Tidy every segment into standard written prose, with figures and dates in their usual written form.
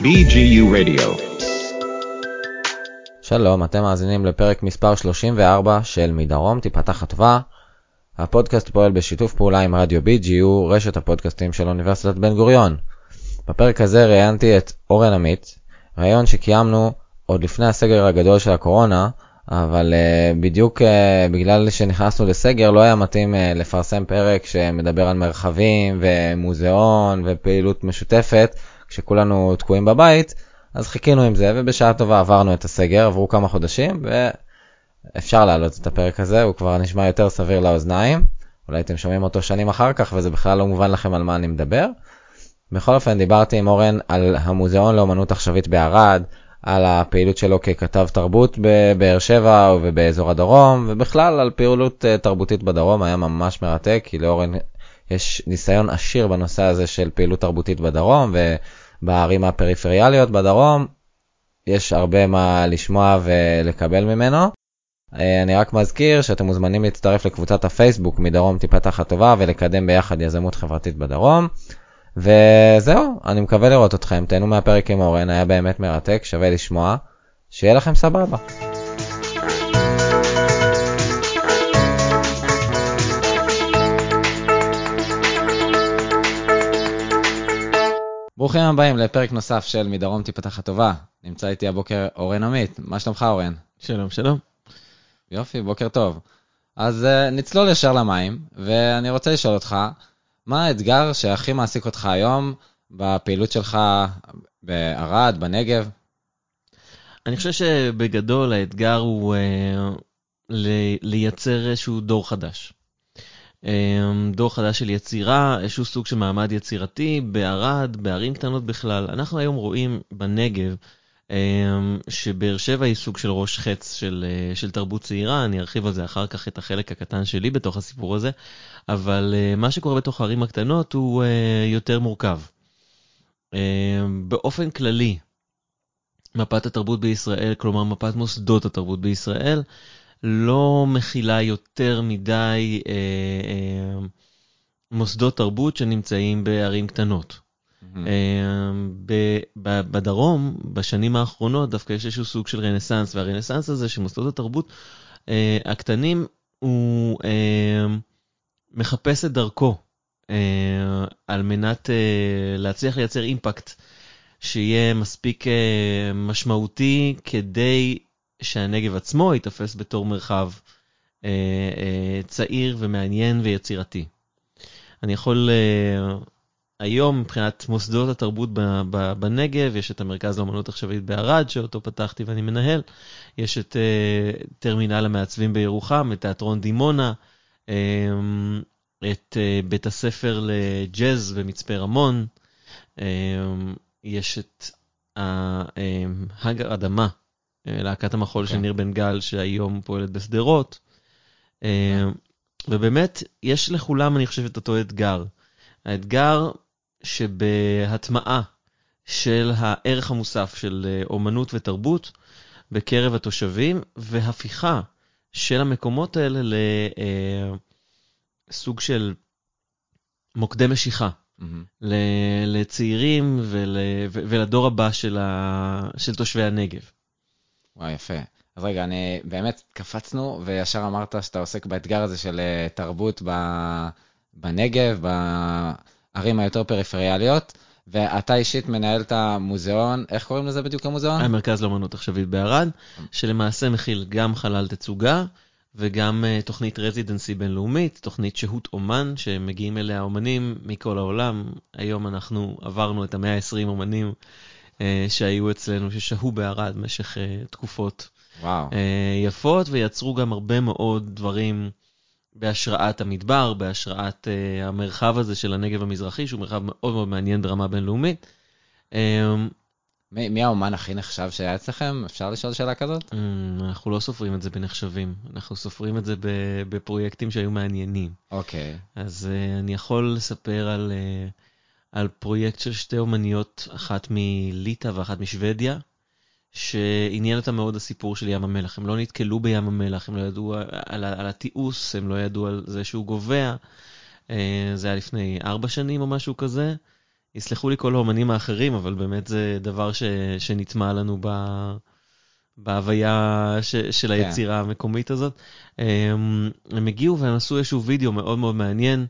BGU Radio. שלום, אתם מאזינים לפרק מספר 34 של מדרום טיפת החטבה. הפודקאסט פועל בשיתוף פעולה עם רדיו BGU, רשת הפודקאסטים של אוניברסיטת בן גוריון. בפרק הזה ראיינתי את אורן עמית, ראיון שקיימנו עוד לפני הסגר הגדול של הקורונה, אבל בדיוק בגלל שנכנסנו לסגר לא היה מתאים לפרסם פרק שמדבר על מרחבים ומוזיאון ופעילות משותפת כשכולנו תקועים בבית, אז חיכינו עם זה ובשעה טובה עברנו את הסגר, עברו כמה חודשים ואפשר להעלות את הפרק הזה, הוא כבר נשמע יותר סביר לאוזניים, אולי אתם שומעים אותו שנים אחר כך וזה בכלל לא מובן לכם על מה אני מדבר. בכל אופן דיברתי עם אורן על המוזיאון לאומנות עכשווית בערד, על הפעילות שלו ככתב תרבות בבאר שבע ובאזור הדרום, ובכלל על פעילות תרבותית בדרום. היה ממש מרתק, כי לאורן יש ניסיון עשיר בנושא הזה של פעילות תרבותית בדרום, ובערים הפריפריאליות בדרום יש הרבה מה לשמוע ולקבל ממנו. אני רק מזכיר שאתם מוזמנים להצטרף לקבוצת הפייסבוק מדרום טיפת החטבה ולקדם ביחד יזמות חברתית בדרום. וזהו, אני מקווה לראות אתכם, תהנו מהפרק עם אורן, היה באמת מרתק, שווה לשמוע, שיהיה לכם סבבה. ברוכים הבאים לפרק נוסף של מדרום טיפת החטבה, נמצא איתי הבוקר אורן עמית, מה שלומך אורן? שלום, שלום. יופי, בוקר טוב. אז נצלול ישר למים, ואני רוצה לשאול אותך, מה האתגר שהכי מעסיק אותך היום בפעילות שלך בערד, בנגב? אני חושב שבגדול האתגר הוא לייצר איזשהו דור חדש. דור חדש של יצירה, איזשהו סוג של מעמד יצירתי, בערד, בערים קטנות בכלל. אנחנו היום רואים בנגב שבאר שבע היא סוג של ראש חץ של תרבות צעירה, אני ארחיב על זה אחר כך את החלק הקטן שלי בתוך הסיפור הזה, אבל מה שקורה בתוך הערים הקטנות הוא יותר מורכב. באופן כללי, מפת התרבות בישראל, כלומר מפת מוסדות התרבות בישראל, לא מכילה יותר מדי מוסדות תרבות שנמצאים בערים קטנות. בדרום, בשנים האחרונות, דווקא יש איזשהו סוג של רנסנס, והרנסנס הזה שמוסדות התרבות הקטנים, הוא מחפש את דרכו על מנת להצליח לייצר אימפקט שיהיה מספיק משמעותי כדי שהנגב עצמו יתפס בתור מרחב צעיר ומעניין ויצירתי. אני יכול... היום מבחינת מוסדות התרבות בנגב, יש את המרכז לאומנות עכשווית בערד, שאותו פתחתי ואני מנהל, יש את טרמינל המעצבים בירוחם, את תיאטרון דימונה, את בית הספר לג'אז במצפה רמון, יש את האדמה, להקת המחול של ניר בן גל, שהיום פועלת בסדרות, ובאמת יש לכולם אני חושב את אותו אתגר, האתגר שבהטמעה של הערך המוסף של אומנות ותרבות בקרב התושבים, והפיכה של המקומות האלה לסוג של מוקדי משיכה, לצעירים ולדור הבא של תושבי הנגב. וואי, יפה. אז רגע, אני באמת קפצנו, וישר אמרת שאתה עוסק באתגר הזה של תרבות בנגב, בערים היותר פריפריאליות, ואתה אישית מנהל את המוזיאון, איך קוראים לזה בדיוק המוזיאון? המרכז לאומנות עכשווית בערד, שלמעשה מכיל גם חלל תצוגה, וגם תוכנית רזידנסי בינלאומית, תוכנית שהות אומן, שמגיעים אליה אומנים מכל העולם. היום אנחנו עברנו את ה-120 אומנים שהיו אצלנו, ששהו בערד במשך תקופות יפות, ויצרו גם הרבה מאוד דברים בהשראת המדבר, בהשראת המרחב הזה של הנגב המזרחי, שהוא מרחב מאוד מאוד מעניין ברמה בינלאומית. מי האומן הכי נחשב שהיה אצלכם? אפשר לשאול שאלה כזאת? אנחנו לא סופרים את זה בנחשבים, אנחנו סופרים את זה בפרויקטים שהיו מעניינים. אוקיי. אז אני יכול לספר על פרויקט של שתי אומניות, אחת מליטה ואחת משוודיה, שעניין אותם מאוד הסיפור של ים המלח. הם לא נתקלו בים המלח, הם לא ידעו על התיעוש, הם לא ידעו על זה שהוא גובע. זה היה לפני 4 שנים או משהו כזה. יסלחו לי כל האומנים האחרים, אבל באמת זה דבר שנטמע לנו בהוויה של היצירה המקומית הזאת. הם הגיעו והם עשו איזשהו וידאו מאוד מאוד מעניין,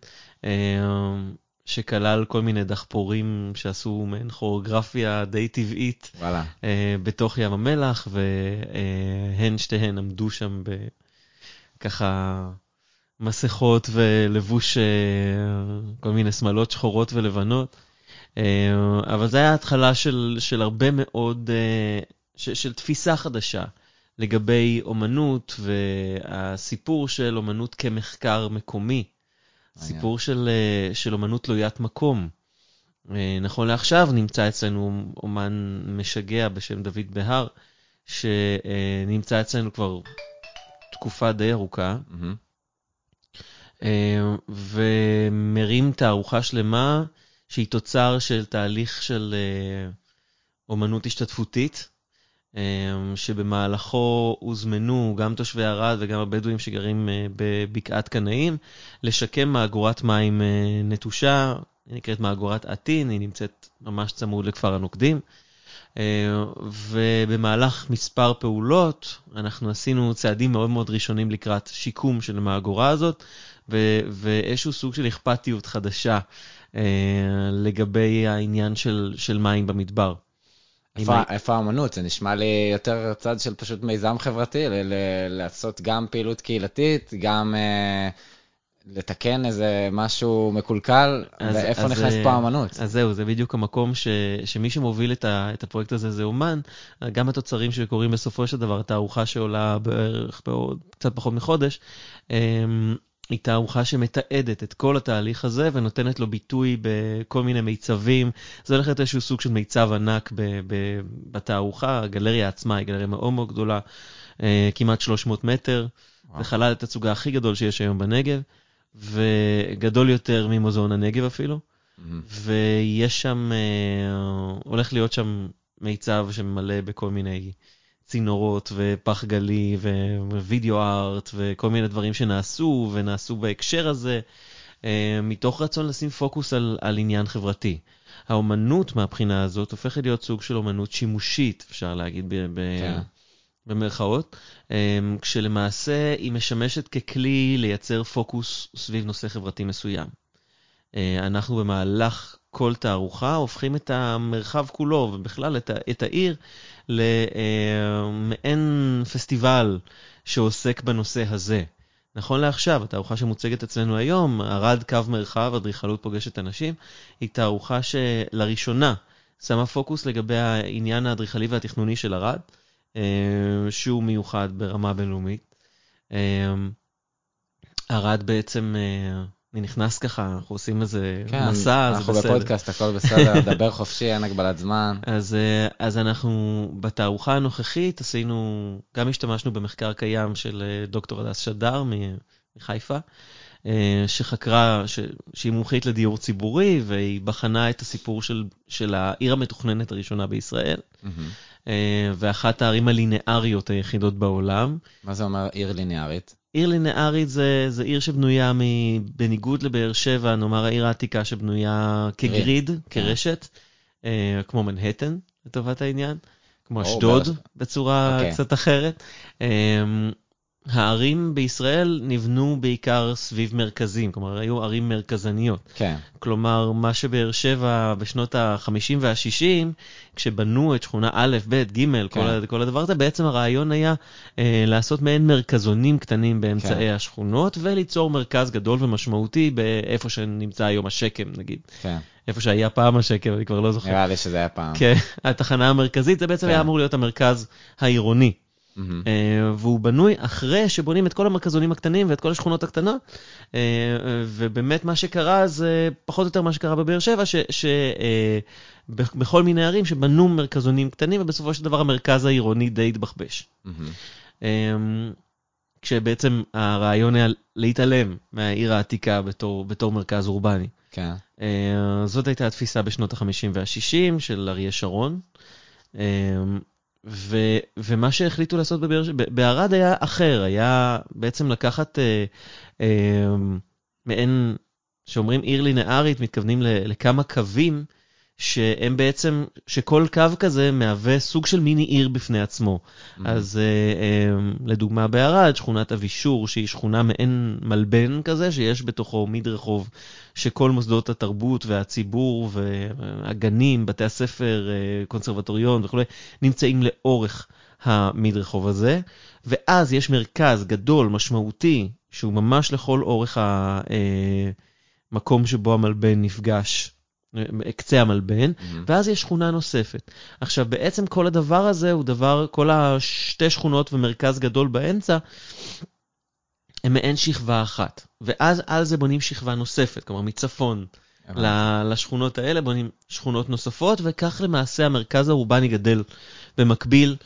שכלל כל מיני דחפורים שעשו מעין כוריאוגרפיה די טבעית בתוך ים המלח, והן שתיהן עמדו שם ככה מסכות ולבוש כל מיני שמלות שחורות ולבנות. אבל זה היה התחלה של הרבה מאוד, של תפיסה חדשה לגבי אומנות והסיפור של אומנות כמחקר מקומי. סיפור של אומנות תלוית מקום. נכון לעכשיו נמצא אצלנו אומן משגע בשם דוד בהר, שנמצא אצלנו כבר תקופה די ארוכה, ומרים תערוכה שלמה שהיא תוצר של תהליך של אומנות השתתפותית, שבמהלכו הוזמנו גם תושבי ערד וגם הבדואים שגרים בבקעת קנאים לשקם מאגורת מים נטושה, היא נקראת מאגורת עתין, היא נמצאת ממש צמוד לכפר הנוקדים. ובמהלך מספר פעולות אנחנו עשינו צעדים מאוד מאוד ראשונים לקראת שיקום של המאגורה הזאת, ואיזשהו סוג של אכפתיות חדשה לגבי העניין של מים במדבר. איפה האמנות? זה נשמע לי יותר צד של פשוט מיזם חברתי, לעשות גם פעילות קהילתית, גם לתקן איזה משהו מקולקל, ואיפה נכנס פה האמנות? אז זהו, זה בדיוק המקום שמי שמוביל את הפרויקט הזה זה אומן, גם התוצרים שקוראים בסופו של דבר, תערוכה שעולה בערך קצת פחות מחודש, היא תערוכה שמתעדת את כל התהליך הזה ונותנת לו ביטוי בכל מיני מיצבים. זה הולך להיות איזשהו סוג של מיצב ענק בתערוכה. הגלריה עצמה היא גלריה מאוד מאוד גדולה, כמעט 300 מטר. זה חלל את התצוגה הכי גדול שיש היום בנגב, וגדול יותר ממוזיאון הנגב אפילו. ויש שם, הולך להיות שם מיצב שמלא בכל מיני צינורות ופח גלי ווידאו ארט וכל מיני דברים שנעשו ונעשו בהקשר הזה, מתוך רצון לשים פוקוס על עניין חברתי. האומנות מהבחינה הזאת הופכת להיות סוג של אומנות שימושית, אפשר להגיד במרכאות, כשלמעשה היא משמשת ככלי לייצר פוקוס סביב נושא חברתי מסוים. אנחנו במהלך כל תערוכה הופכים את המרחב כולו ובכלל את העיר למעין פסטיבל שעוסק בנושא הזה. נכון לעכשיו, התערוכה שמוצגת אצלנו היום, ערד קו מרחב, אדריכלות פוגשת אנשים, היא תערוכה שלראשונה שמה פוקוס לגבי העניין האדריכלי והתכנוני של ערד, שהוא מיוחד ברמה בינלאומית. ערד בעצם, אני נכנס ככה, אנחנו עושים איזה מסע, אנחנו בפודקאסט, הכל בסדר, דבר חופשי, אין הגבלת זמן. אז אנחנו בתערוכה הנוכחית עשינו, גם השתמשנו במחקר קיים של דוקטור אדס שדר מחיפה, שחקרה, שהיא מומחית לדיור ציבורי, והיא בחנה את הסיפור של העיר המתוכננת הראשונה בישראל, ואחת הערים הלינאריות היחידות בעולם. מה זה אומר עיר לינארית? עיר לינארית זה עיר שבנויה בניגוד לבאר שבע, נאמר העיר העתיקה שבנויה כגריד, כרשת, כמו מנהטן, לטובת העניין, כמו אשדוד, בצורה קצת אחרת. הערים בישראל נבנו בעיקר סביב מרכזים, כלומר היו ערים מרכזניות. כלומר, מה שבאר שבע בשנות ה-50 וה-60, כשבנו את שכונה א', ב', ג', כל הדבר הזה, בעצם הרעיון היה לעשות מעין מרכזונים קטנים באמצעי השכונות, וליצור מרכז גדול ומשמעותי באיפה שנמצא היום השקם, נגיד. איפה שהיה פעם השקם, אני כבר לא זוכר. נראה לי שזה היה פעם. כן, התחנה המרכזית, זה בעצם היה אמור להיות המרכז העירוני. והוא בנוי אחרי שבונים את כל המרכזונים הקטנים ואת כל השכונות הקטנות, ובאמת מה שקרה זה פחות או יותר מה שקרה בבאר שבע, שבכל מיני ערים שבנו מרכזונים קטנים, ובסופו של דבר המרכז העירוני די התבחבש. כשבעצם הרעיון היה להתעלם מהעיר העתיקה בתור מרכז אורבני. זאת הייתה התפיסה בשנות ה-50 וה-60 של אריה שרון, ומה שהחליטו לעשות בערד היה אחר, היה בעצם לקחת מעין, שאומרים עיר לינארית, מתכוונים לכמה קווים שהם בעצם, שכל קו כזה מהווה סוג של מיני עיר בפני עצמו. אז לדוגמה בערד, שכונת אבישור, שהיא שכונה מעין מלבן כזה, שיש בתוכו מדרחוב, שכל מוסדות התרבות והציבור והגנים, בתי הספר, קונסרבטוריון וכו', נמצאים לאורך המדרחוב הזה, ואז יש מרכז גדול, משמעותי, שהוא ממש לכל אורך המקום שבו המלבן נפגש, קצה המלבן, ואז יש שכונה נוספת. עכשיו, בעצם כל הדבר הזה הוא דבר, כל השתי שכונות ומרכז גדול באמצע, הם מעין שכבה אחת. ואז על זה בונים שכבה נוספת, כלומר מצפון לשכונות האלה, בונים שכונות נוספות, וכך למעשה המרכז האורבני גדל במקביל,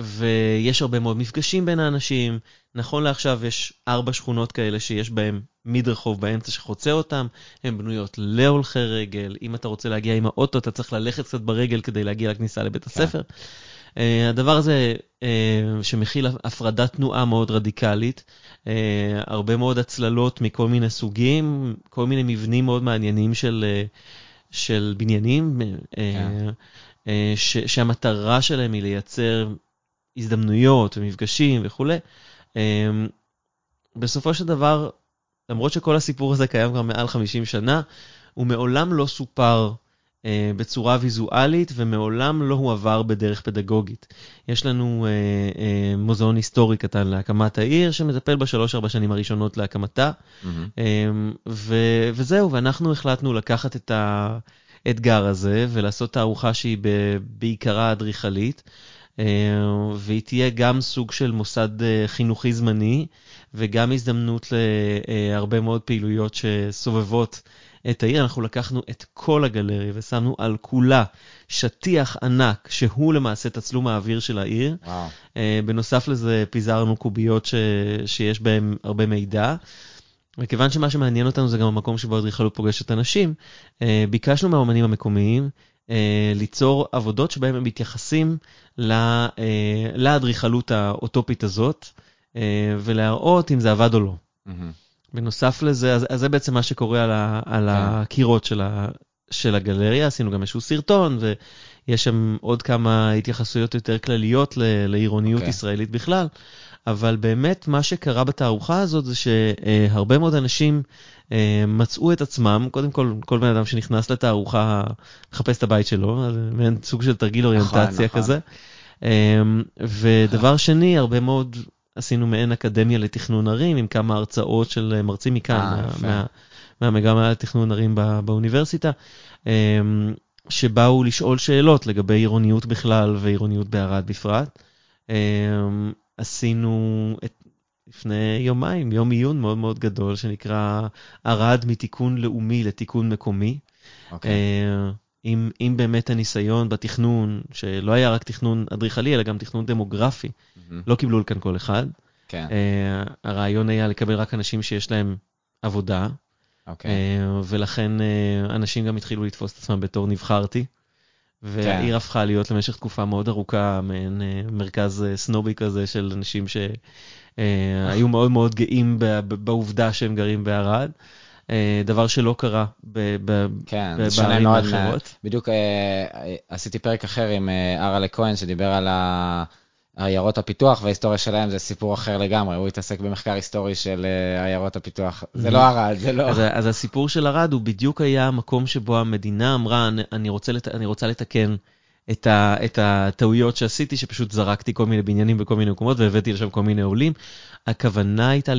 ויש הרבה מאוד מפגשים בין האנשים. נכון לעכשיו יש 4 שכונות כאלה שיש בהם מדרחוב באמצע שחוצה אותם, הן בנויות להולכי רגל, אם אתה רוצה להגיע עם האוטו, אתה צריך ללכת קצת ברגל כדי להגיע לכניסה לבית הספר. הדבר הזה שמכיל הפרדת תנועה מאוד רדיקלית, הרבה מאוד הצללות מכל מיני סוגים, כל מיני מבנים מאוד מעניינים של בניינים, שהמטרה שלהם היא לייצר הזדמנויות ומפגשים וכו'. בסופו של דבר, למרות שכל הסיפור הזה קיים כבר מעל 50 שנה, הוא מעולם לא סופר בצורה ויזואלית, ומעולם לא הוא עבר בדרך פדגוגית. יש לנו מוזיאון היסטורי קטן להקמת העיר, שמטפל ב3-4 שנים הראשונות להקמתה, וזהו, ואנחנו החלטנו לקחת את האתגר הזה, ולעשות תערוכה שהיא בעיקרה אדריכלית, והיא תהיה גם סוג של מוסד חינוכי זמני, וגם הזדמנות להרבה מאוד פעילויות שסובבות את העיר. אנחנו לקחנו את כל הגלריה ושמנו על כולה שטיח ענק, שהוא למעשה תצלום האוויר של העיר. בנוסף לזה פיזרנו קוביות שיש בהם הרבה מידע. וכיוון שמה שמעניין אותנו זה גם המקום שבו אדריכלות פוגשת אנשים, ביקשנו מהאמנים המקומיים ליצור עבודות שבהם הם מתייחסים לאדריכלות האוטופית הזאת, ולהראות אם זה עבד או לא. בנוסף לזה, אז זה בעצם מה שקורה על הקירות של הגלריה, עשינו גם איזשהו סרטון, ויש שם עוד כמה התייחסויות יותר כלליות לעירוניות ישראלית בכלל, אבל באמת מה שקרה בתערוכה הזאת זה שהרבה מאוד אנשים מצאו את עצמם, קודם כל, כל בן אדם שנכנס לתערוכה לחפש את הבית שלו, מעין סוג של תרגיל אוריינטציה כזה, ודבר שני, הרבה מאוד עשינו מעין אקדמיה לתכנון ערים, עם כמה הרצאות של מרצים מכאן, מהמגמה לתכנון ערים באוניברסיטה, שבאו לשאול שאלות לגבי עירוניות בכלל ועירוניות בערד בפרט. עשינו לפני יומיים, יום עיון מאוד מאוד גדול, שנקרא ערד מתיקון לאומי לתיקון מקומי. עם באמת הניסיון בתכנון, שלא היה רק תכנון אדריכלי, אלא גם תכנון דמוגרפי. לא קיבלו לכאן כל אחד. הרעיון היה לקבל רק אנשים שיש להם עבודה, ולכן אנשים גם התחילו לתפוס את עצמם בתור נבחרתי, והעיר הפכה להיות למשך תקופה מאוד ארוכה, מעין מרכז סנובי כזה של אנשים שהיו מאוד מאוד גאים בעובדה שהם גרים בערד. דבר שלא קרה בערים האחרות. בדיוק עשיתי פרק אחר עם אריה כהן שדיבר על עיירות הפיתוח, וההיסטוריה שלהם זה סיפור אחר לגמרי. הוא התעסק במחקר היסטורי של עיירות הפיתוח. זה לא ערד, זה לא... אז הסיפור של ערד הוא בדיוק היה מקום שבו המדינה אמרה, אני רוצה לתקן את הטעויות שעשיתי, שפשוט זרקתי כל מיני בניינים בכל מיני מקומות, והבאתי לשם כל מיני עולים. הכוונה הייתה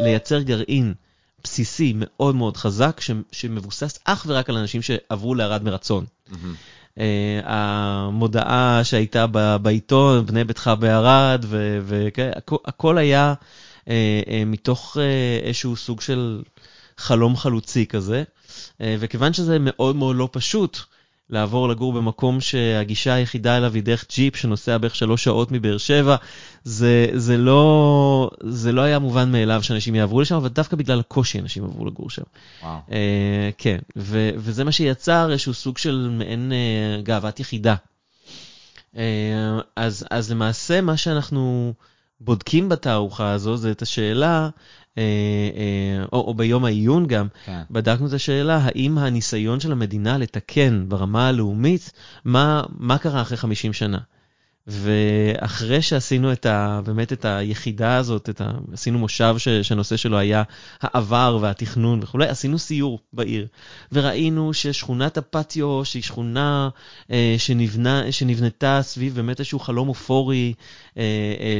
לייצר גרעין בסיסי מאוד מאוד חזק, שמבוסס אך ורק על אנשים שעברו לערד מרצון. המודעה שהייתה בעיתון, בני ביתך בערד, הכל היה מתוך איזשהו סוג של חלום חלוצי כזה, וכיוון שזה מאוד מאוד לא פשוט לעבור לגור במקום שהגישה היחידה אליו היא דרך ג'יפ שנוסע בערך 3 שעות מבאר שבע, זה לא היה מובן מאליו שאנשים יעברו לשם, אבל דווקא בגלל הקושי אנשים עברו לגור שם. כן, וזה מה שיצר איזשהו סוג של מעין גאוות יחידה. אז למעשה מה שאנחנו בודקים בתערוכה הזו, זה את השאלה או ביום העיון גם, בדקנו את השאלה, האם הניסיון של המדינה לתקן ברמה הלאומית, מה קרה אחרי 50 שנה? ואחרי שעשינו באמת את היחידה הזאת, עשינו מושב שהנושא שלו היה העבר והתכנון וכולי, עשינו סיור בעיר, וראינו ששכונת הפטיו, שהיא שכונה שנבנתה סביב באמת איזשהו חלום אופורי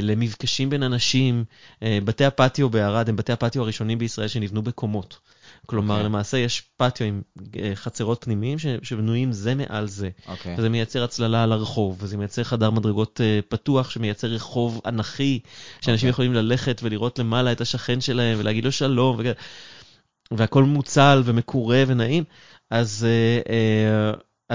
למפגשים בין אנשים, בתי הפטיו בערד הם בתי הפטיו הראשונים בישראל שנבנו בקומות. כלומר, למעשה יש פטיו עם חצרות פנימיים שבנויים זה מעל זה. וזה מייצר הצללה על הרחוב, וזה מייצר חדר מדרגות פתוח, שמייצר רחוב אנכי, שאנשים יכולים ללכת ולראות למעלה את השכן שלהם, ולהגיד לו שלום, והכל מוצל ומקורה ונעים. אז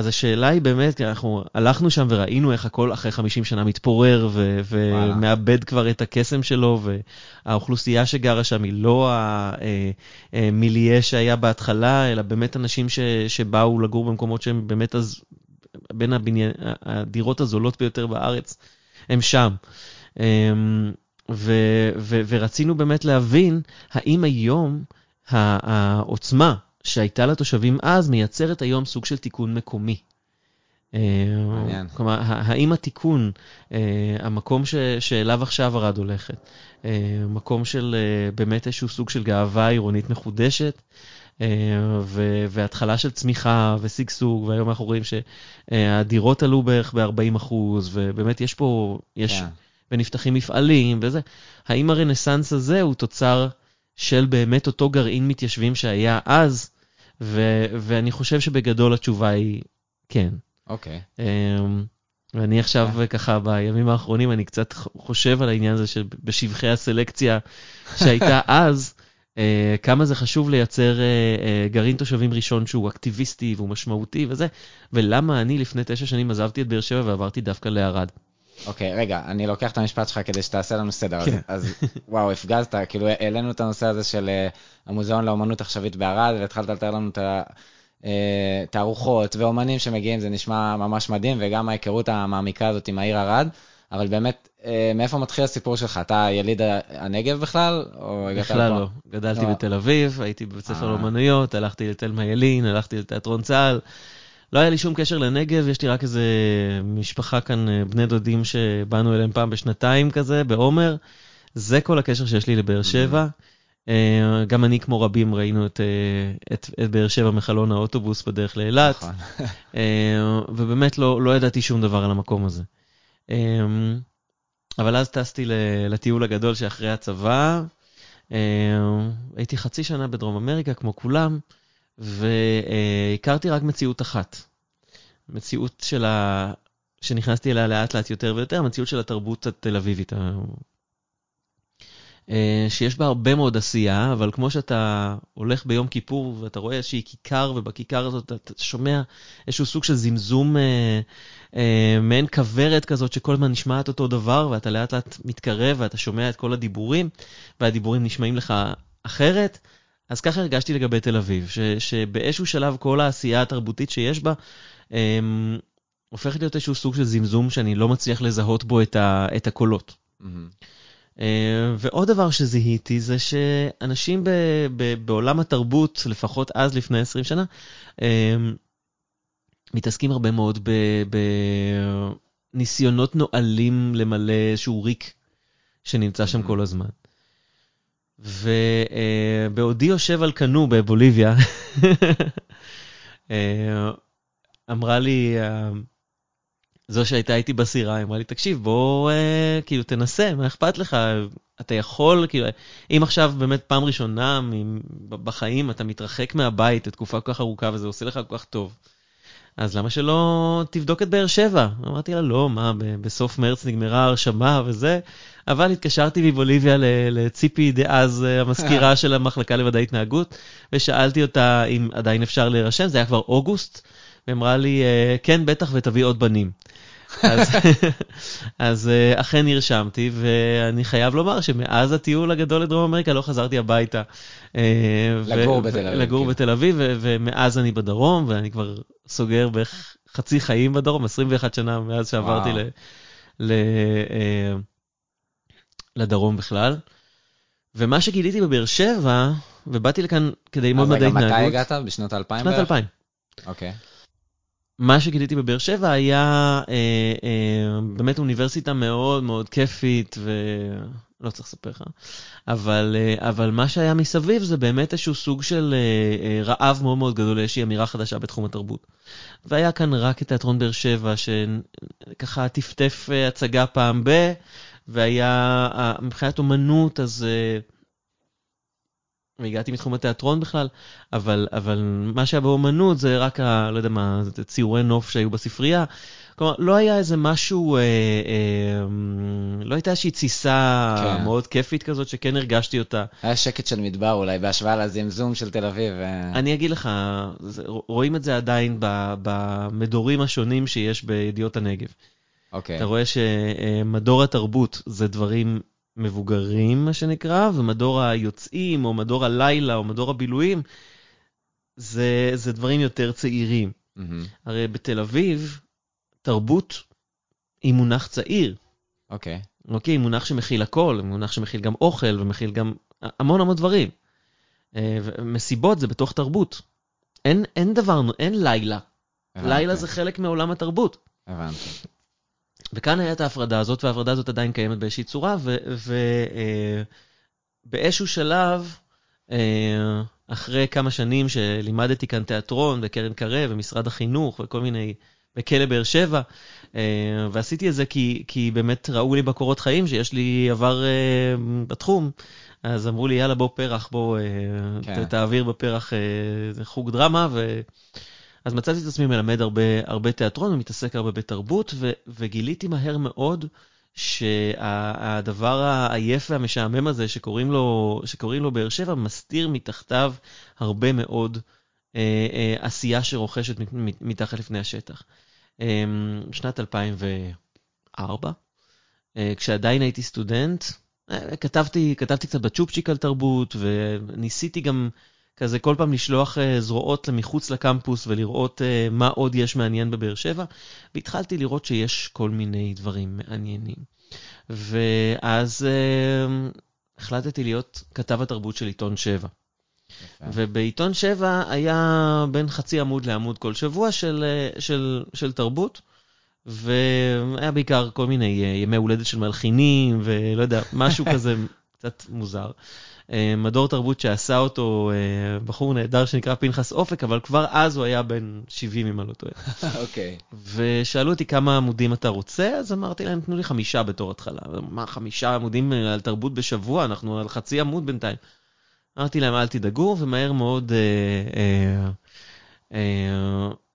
השאלה היא באמת, אנחנו הלכנו שם וראינו איך הכל אחרי 50 שנה מתפורר ומאבד כבר את הקסם שלו, והאוכלוסייה שגרה שם היא לא המיליה שהיה בהתחלה, אלא באמת אנשים שבאו לגור במקומות שהם באמת בין הדירות הזולות ביותר בארץ, הם שם. ורצינו באמת להבין האם היום העוצמה, שהייתה לתושבים אז, מייצרת היום סוג של תיקון מקומי. כלומר, האם התיקון, המקום שאליו עכשיו ערד הולכת, מקום של באמת איזשהו סוג של גאווה עירונית מחודשת, והתחלה של צמיחה וסגסוג, והיום אנחנו רואים שהדירות עלו בערך ב-40%, ובאמת יש פה, ונפתחים מפעלים, וזה. האם הרנסנס הזה הוא תוצר של באמת אותו גרעין מתיישבים שהיה אז, ואני חושב שבגדול התשובה היא כן. אוקיי. ואני עכשיו ככה בימים האחרונים, אני קצת חושב על העניין הזה שבשבחי הסלקציה שהייתה אז, כמה זה חשוב לייצר גרעין תושבים ראשון שהוא אקטיביסטי והוא משמעותי וזה, ולמה אני לפני 9 שנים עזבתי את באר שבע ועברתי דווקא לערד. אוקיי, רגע, אני לוקח את המשפט שלך כדי שתעשה לנו סדר. אז וואו, הפגזת, כאילו העלינו את הנושא הזה של המוזיאון לאומנות עכשווית בערד, והתחלת לתאר לנו את התערוכות ואומנים שמגיעים, זה נשמע ממש מדהים, וגם ההיכרות המעמיקה הזאת עם העיר ערד, אבל באמת, מאיפה מתחיל הסיפור שלך? אתה יליד הנגב בכלל? בכלל לא, גדלתי בתל אביב, הייתי בבית ספר לאומנויות, הלכתי לתלמה ילין, הלכתי לתיאטרון צה"ל, לא היה לי שום קשר לנגב, יש לי רק איזה משפחה כאן, בני דודים שבאנו אליהם פעם בשנתיים כזה, בעומר. זה כל הקשר שיש לי לבאר שבע. גם אני כמו רבים ראינו את באר שבע מחלון האוטובוס בדרך לאילת. ובאמת לא ידעתי שום דבר על המקום הזה. אבל אז טסתי לטיול הגדול שאחרי הצבא. הייתי 0.5 שנה בדרום אמריקה כמו כולם. והכרתי רק מציאות אחת. מציאות שנכנסתי אליה לאט לאט יותר ויותר, מציאות של התרבות התל אביבית. שיש בה הרבה מאוד עשייה, אבל כמו שאתה הולך ביום כיפור, ואתה רואה שהיא כיכר, ובכיכר הזאת אתה שומע איזשהו סוג של זמזום, מעין כברת כזאת, שכל מה נשמעת אותו דבר, ואתה לאט לאט מתקרב, ואתה שומע את כל הדיבורים, והדיבורים נשמעים לך אחרת, אז ככה הרגשתי לגבי תל אביב, שבאיזשהו שלב כל העשייה התרבותית שיש בה, הופכת להיות איזשהו סוג של זמזום שאני לא מצליח לזהות בו את הקולות. ועוד דבר שזיהיתי זה שאנשים בעולם התרבות, לפחות אז לפני 20 שנה, מתעסקים הרבה מאוד בניסיונות נועלים למלא איזשהו ריק שנמצא שם כל הזמן. ובעודי יושב על קנו בבוליביה, אמרה לי, זו שהייתה איתי בסירה, אמרה לי, תקשיב, בוא, כאילו, תנסה, מה אכפת לך? אתה יכול, כאילו, אם עכשיו באמת פעם ראשונה בחיים אתה מתרחק מהבית, התקופה כל כך ארוכה, וזה עושה לך כל כך טוב, אז למה שלא תבדוק את באר שבע? אמרתי לה, לא, מה, בסוף מרץ נגמרה הרשמה וזה, אבל התקשרתי מבוליביה לציפי דאז, המזכירה של המחלקה למדעי התנהגות, ושאלתי אותה אם עדיין אפשר להירשם, זה היה כבר אוגוסט, ואמרה לי, כן, בטח, ותביא עוד בנים. אז אכן נרשמתי, ואני חייב לומר שמאז הטיול הגדול לדרום אמריקה לא חזרתי הביתה. לגור בתל אביב, ומאז אני בדרום, ואני כבר סוגר בחצי חיים בדרום, 21 שנה מאז שעברתי לדרום בכלל. ומה שגיליתי בבאר שבע, ובאתי לכאן כדי ללמוד מדעי התנהגות. אבל מתי הגעת? בשנות ה-2000? שנות ה-2000. אוקיי. מה שגיליתי בבאר שבע היה באמת אוניברסיטה מאוד מאוד כיפית, ולא צריך לספר לך, אבל מה שהיה מסביב זה באמת איזשהו סוג של רעב מאוד מאוד גדול, איזושהי אמירה חדשה בתחום התרבות. והיה כאן רק תיאטרון באר שבע, שככה טפטף הצגה פעם ב, והיה מבחינת אומנות, אז והגעתי מתחום התיאטרון בכלל, אבל מה שהיה באומנות זה רק, לא יודע מה, זה ציורי נוף שהיו בספרייה. כלומר, לא היה איזה משהו, לא הייתה איזושהי ציסה מאוד כיפית כזאת, שכן הרגשתי אותה. היה שקט של מדבר אולי, בהשוואה לזמזום של תל אביב. אני אגיד לך, רואים את זה עדיין במדורים השונים שיש בידיעות הנגב. Okay. אתה רואה שמדור התרבות זה דברים מבוגרים, מה שנקרא, ומדור היוצאים, או מדור הלילה, או מדור הבילויים, זה דברים יותר צעירים. Mm-hmm. הרי בתל אביב, תרבות היא מונח צעיר. אוקיי. אוקיי, היא מונח שמכיל הכל, היא מונח שמכיל גם אוכל, ומכיל גם המון המון דברים. מסיבות זה בתוך תרבות. אין דבר, אין לילה. הבנתי. לילה זה חלק מעולם התרבות. הבנתי. וכאן היה את ההפרדה הזאת, וההפרדה הזאת עדיין קיימת באיזושהי צורה, ובאיזשהו שלב, אחרי כמה שנים שלימדתי כאן תיאטרון, בקרן קרב, ומשרד החינוך, וכל מיני, בכלא באר שבע, ועשיתי את זה כי באמת ראו לי בקורות חיים, שיש לי עבר בתחום, אז אמרו לי, יאללה, בוא פרח, בוא תעביר בפרח חוג דרמה, אז מצאתי את עצמי מלמד הרבה תיאטרון, ומתעסק הרבה בתרבות, וגיליתי מהר מאוד שהדבר העייף והמשעמם הזה שקוראים לו באר שבע, מסתיר מתחתיו הרבה מאוד עשייה שרוכשת מתחת לפני השטח. שנת 2004, כשעדיין הייתי סטודנט, כתבתי קצת בצ'ופצ'יק על תרבות, וניסיתי גם כזה כל פעם לשלוח זרועות למחוץ לקמפוס ולראות מה עוד יש מעניין בבאר שבע, והתחלתי לראות שיש כל מיני דברים מעניינים. ואז החלטתי להיות כתב התרבות של עיתון שבע. ובעיתון שבע היה בין חצי עמוד לעמוד כל שבוע של תרבות, והיה בעיקר כל מיני ימי הולדת של מלחינים, ולא יודע, משהו כזה קצת מוזר. מדור תרבות שעשה אותו בחור נהדר שנקרא פינחס אופק, אבל כבר אז הוא היה בן 70 אם אני לא טועה. אוקיי. ושאלו אותי כמה עמודים אתה רוצה, אז אמרתי להם, תנו לי 5 בתור התחלה. מה, 5 עמודים על תרבות בשבוע? אנחנו על חצי עמוד בינתיים. אמרתי להם, אל תדאגו, ומהר מאוד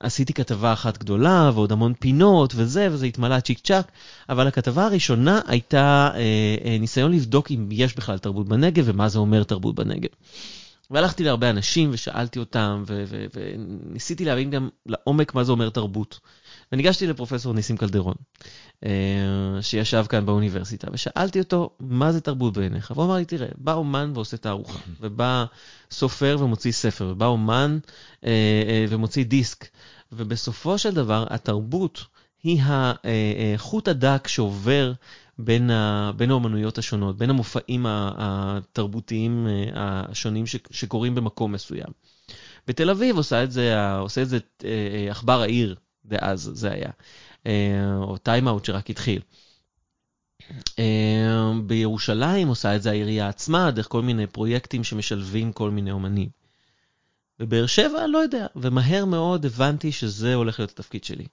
עשיתי כתבה אחת גדולה, ועוד המון פינות וזה התמלא צ'יק צ'ק, אבל הכתבה הראשונה הייתה ניסיון לבדוק אם יש בכלל תרבות בנגב, ומה זה אומר תרבות בנגב. והלכתי להרבה אנשים, ושאלתי אותם, וניסיתי להבין גם לעומק מה זה אומר תרבות. וניגשתי לפרופסור ניסים קלדרון, שישב כאן באוניברסיטה, ושאלתי אותו, מה זה תרבות בעיניך? והוא אמר לי, תראה, בא אומן ועושה תערוכה, ובא סופר ומוציא ספר, ובא אומן ומוציא דיסק, ובסופו של דבר, התרבות היא החוט הדק שעובר בין האומנויות השונות, בין המופעים התרבותיים השונים שקורים במקום מסוים. בתל אביב עושה את זה עכבר העיר, ואז זה היה, או טיימאוט שרק התחיל. בירושלים עושה את זה העירייה עצמה, דרך כל מיני פרויקטים שמשלבים כל מיני אומנים. ובאר שבע, לא יודע, ומהר מאוד הבנתי שזה הולך להיות התפקיד שלי.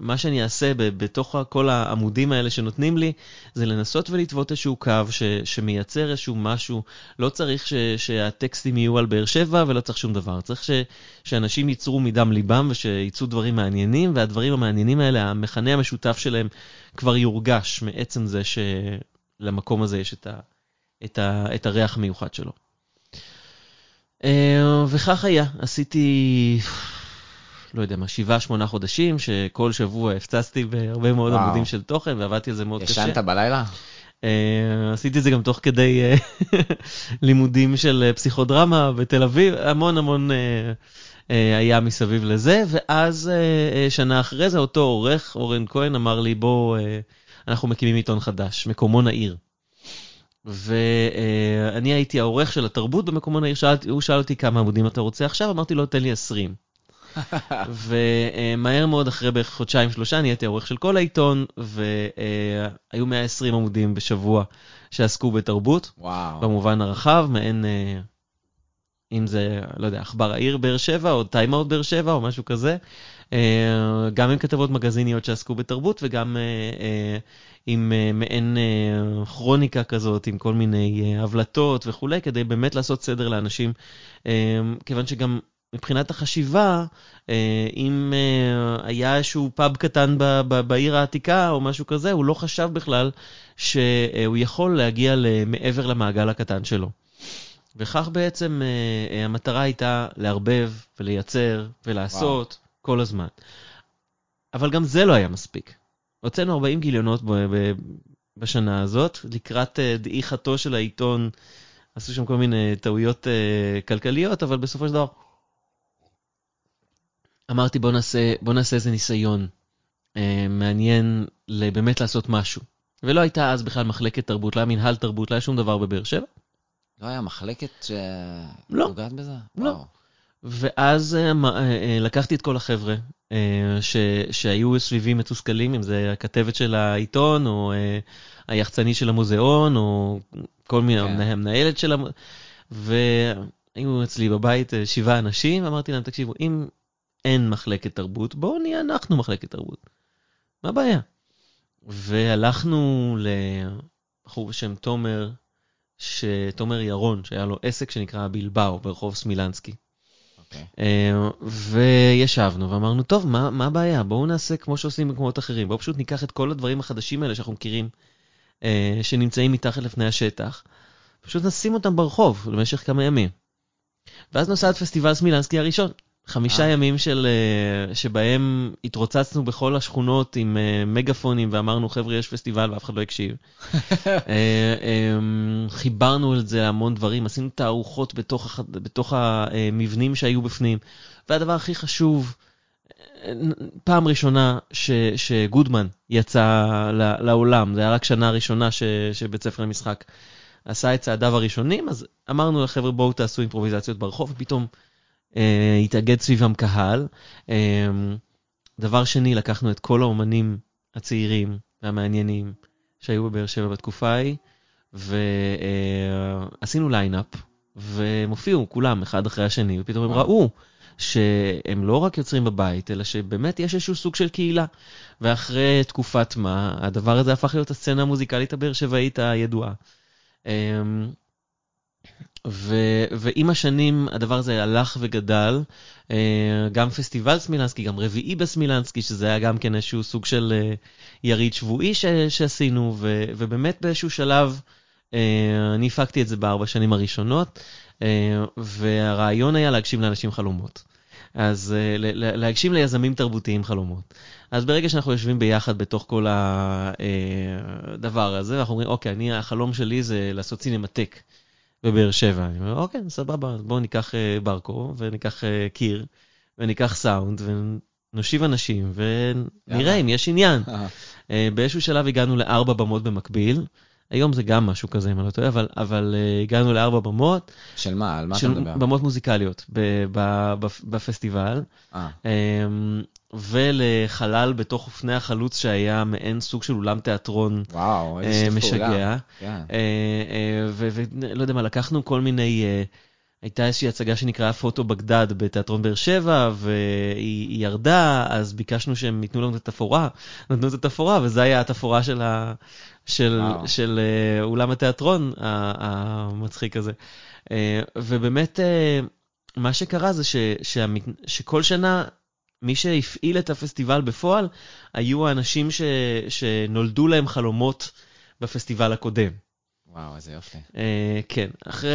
מה שאני אעשה בתוך כל העמודים האלה שנותנים לי, זה לנסות ולטוות איזשהו קו שמייצר איזשהו משהו. לא צריך שהטקסטים יהיו על באר שבע, ולא צריך שום דבר. צריך שאנשים ייצרו מדם ליבם, ושיצאו דברים מעניינים, והדברים המעניינים האלה, המכנה המשותף שלהם, כבר יורגש מעצם זה שלמקום הזה יש את הריח המיוחד שלו. וכך היה, עשיתי, לא יודע מה, 7-8 חודשים, שכל שבוע הפצצתי בהרבה מאוד עמודים של תוכן, ועבדתי על זה מאוד קשה. ישנת בלילה? עשיתי את זה גם תוך כדי לימודים של פסיכודרמה בתל אביב, המון המון היה מסביב לזה, ואז שנה אחרי זה, אותו עורך, אורן כהן, אמר לי, בוא, אנחנו מקימים עיתון חדש, מקומון העיר. ואני הייתי העורך של התרבות במקומון העיר, הוא שאל אותי כמה עמודים אתה רוצה עכשיו, אמרתי לו, תן לי 20. ומהר מאוד, אחרי בערך חודשיים, שלושה, אני הייתי העורך של כל העיתון, והיו 120 עמודים בשבוע שעסקו בתרבות, במובן הרחב, מעין, אם זה, לא יודע, אכבר העיר באר שבע, או טיימאוט באר שבע, או משהו כזה, גם עם כתבות מגזיניות שעסקו בתרבות, וגם עם מעין כרוניקה כזאת, עם כל מיני הבלטות וכו', כדי באמת לעשות סדר לאנשים, כיוון שגם מבחינת החשיבה, אם היה איזשהו פאב קטן בעיר העתיקה או משהו כזה, הוא לא חשב בכלל שהוא יכול להגיע מעבר למעגל הקטן שלו. וכך בעצם המטרה הייתה לערבב ולייצר ולעשות כל הזמן. אבל גם זה לא היה מספיק. הוצאנו 40 גיליונות בשנה הזאת, לקראת דעיכתו של העיתון, עשו שם כל מיני טעויות כלכליות, אבל בסופו של דבר, אמרתי בוא נעשה איזה ניסיון מעניין באמת לעשות משהו. ולא הייתה אז בכלל מחלקת תרבות, לא היה מנהל תרבות, לא היה שום דבר בבאר שבע. לא היה מחלקת שנוגעת בזה? לא. ואז לקחתי את כל החבר'ה שהיו סביבי מתוסכלים, אם זה הכתבת של העיתון, או היחצני של המוזיאון, או כל מיני, המנהלת של המוזיאון. והיו אצלי בבית 7 אנשים, אמרתי להם, תקשיבו, אם אין מחלקת תרבות, בואו נהיה אנחנו מחלקת תרבות. מה הבעיה? והלכנו לבחור בשם תומר ירון, שהיה לו עסק שנקרא בילבאו, ברחוב סמילנסקי. וישבנו ואמרנו, טוב, מה הבעיה? בואו נעשה כמו שעושים במקומות אחרים. בואו פשוט ניקח את כל הדברים החדשים האלה שאנחנו מכירים, שנמצאים מתחת לפני השטח, פשוט נשים אותם ברחוב למשך כמה ימים. ואז נוסע את פסטיבל סמילנסקי הראשון. 5 ימים שבהם התרוצצנו בכל השכונות עם מגפונים, ואמרנו, חבר'ה, יש פסטיבל, ואף אחד לא הקשיב. חיברנו על זה המון דברים, עשינו תערוכות בתוך המבנים שהיו בפנים. והדבר הכי חשוב, פעם ראשונה שגודמן יצא לעולם, זה היה רק שנה ראשונה שבית ספר למשחק עשה את צעדיו הראשונים, אז אמרנו לחבר'ה, בואו תעשו אימפרוביזציות ברחוב, ופתאום התאגד סביבם קהל. דבר שני, לקחנו את כל האומנים הצעירים והמעניינים שהיו בבאר שבע בתקופה ההיא, ועשינו ליינאפ, ומופיעו כולם אחד אחרי השני, ופתאום הם ראו שהם לא רק יוצרים בבית, אלא שבאמת יש איזשהו סוג של קהילה. ואחרי תקופת מה, הדבר הזה הפך להיות הסצנה המוזיקלית הבאר שבעית הידועה. ועם השנים הדבר הזה הלך וגדל, גם פסטיבל סמילנסקי, גם רביעי בסמילנסקי, שזה היה גם כן איזשהו סוג של יריד שבועי שעשינו, ובאמת באיזשהו שלב אני הפקתי את זה ב4 שנים הראשונות, והרעיון היה להגשים לאנשים חלומות. אז להגשים ליזמים תרבותיים חלומות. אז ברגע שאנחנו יושבים ביחד בתוך כל הדבר הזה, אנחנו אומרים, אוקיי, החלום שלי זה לעשות סינימטק בבאר שבע. אני אומר, אוקיי, סבבה, בואו ניקח ברקו, וניקח קיר, וניקח סאונד, ונושיב אנשים, ונראה אם יש עניין. באיזשהו שלב הגענו ל4 במות במקביל, היום זה גם משהו כזה, אם אני לא טועה, אבל הגענו ל4 במות. של מה? על מה אתה מדבר? במות מוזיקליות, בפסטיבל. ולחלל בתוך אופני החלוץ שהיה מעין סוג של אולם תיאטרון משגע. ולא יודע מה, לקחנו כל מיני, הייתה איזושהי הצגה שנקראה פוטו בגדד בתיאטרון באר שבע, והיא ירדה, אז ביקשנו שהם ייתנו לנו את התפורה, נתנו את התפורה, וזה היה התפורה של אולם התיאטרון המצחיק הזה. ובאמת, מה שקרה זה שכל שנה, מי שהפעיל את הפסטיבל בפועל, היו האנשים שנולדו להם חלומות בפסטיבל הקודם. וואו, איזה יופי. כן, אחרי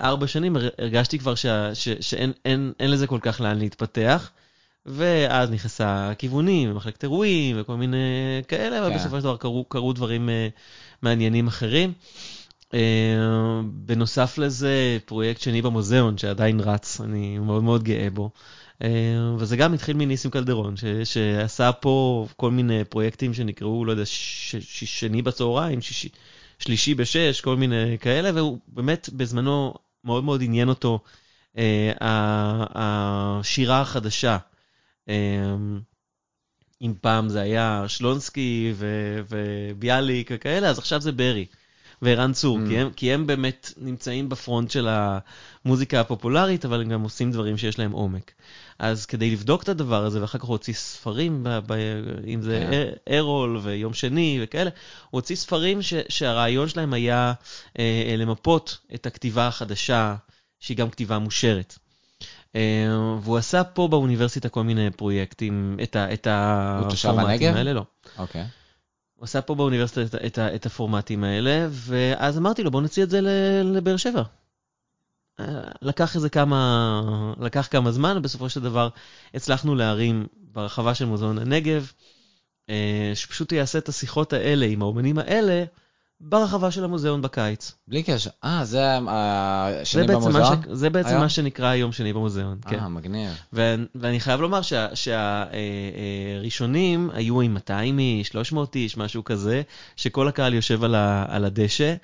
4 שנים הרגשתי כבר שאין לזה כל כך לאן להתפתח, ואז נכנסה כיוונים, ומחלקת אירועים, וכל מיני כאלה, אבל בסופו של דבר קרו דברים מעניינים אחרים. בנוסף לזה, פרויקט שני במוזיאון, שעדיין רץ, אני מאוד מאוד גאה בו. וזה גם התחיל מניסים קלדרון, שעשה פה כל מיני פרויקטים שנקראו, לא יודע, שני בצהריים, שלישי בשש, כל מיני כאלה, והוא באמת בזמנו מאוד מאוד עניין אותו השירה החדשה. אם פעם זה היה שלונסקי וביאליק וכאלה, אז עכשיו זה ברי וערן צור, כי הם באמת נמצאים בפרונט של המוזיקה הפופולרית, אבל הם גם עושים דברים שיש להם עומק. אז כדי לבדוק את הדבר הזה, ואחר כך הוא הוציא ספרים, אם זה אירול ויום שני וכאלה, הוא הוציא ספרים שהרעיון שלהם היה למפות את הכתיבה החדשה, שהיא גם כתיבה מושרת. והוא עשה פה באוניברסיטה כל מיני פרויקטים, את הפורמטים האלה, לא. אוקיי. הוא עשה פה באוניברסיטה את הפורמטים האלה, ואז אמרתי לו, בוא נציע את זה לבאר שבע. לקח איזה כמה זמן, בסופו של דבר הצלחנו להרים ברחבה של מוזיאון הנגב, שפשוט יעשה את השיחות האלה עם האומנים האלה, ברחבה של המוזיאון בקיץ. בלי קשר. זה השני במוזיאון? זה בעצם מה שנקרא יום שני במוזיאון. מגניב. ואני חייב לומר שהראשונים היו עם 200 איש, 300 איש, משהו כזה, שכל הקהל יושב על הדשא,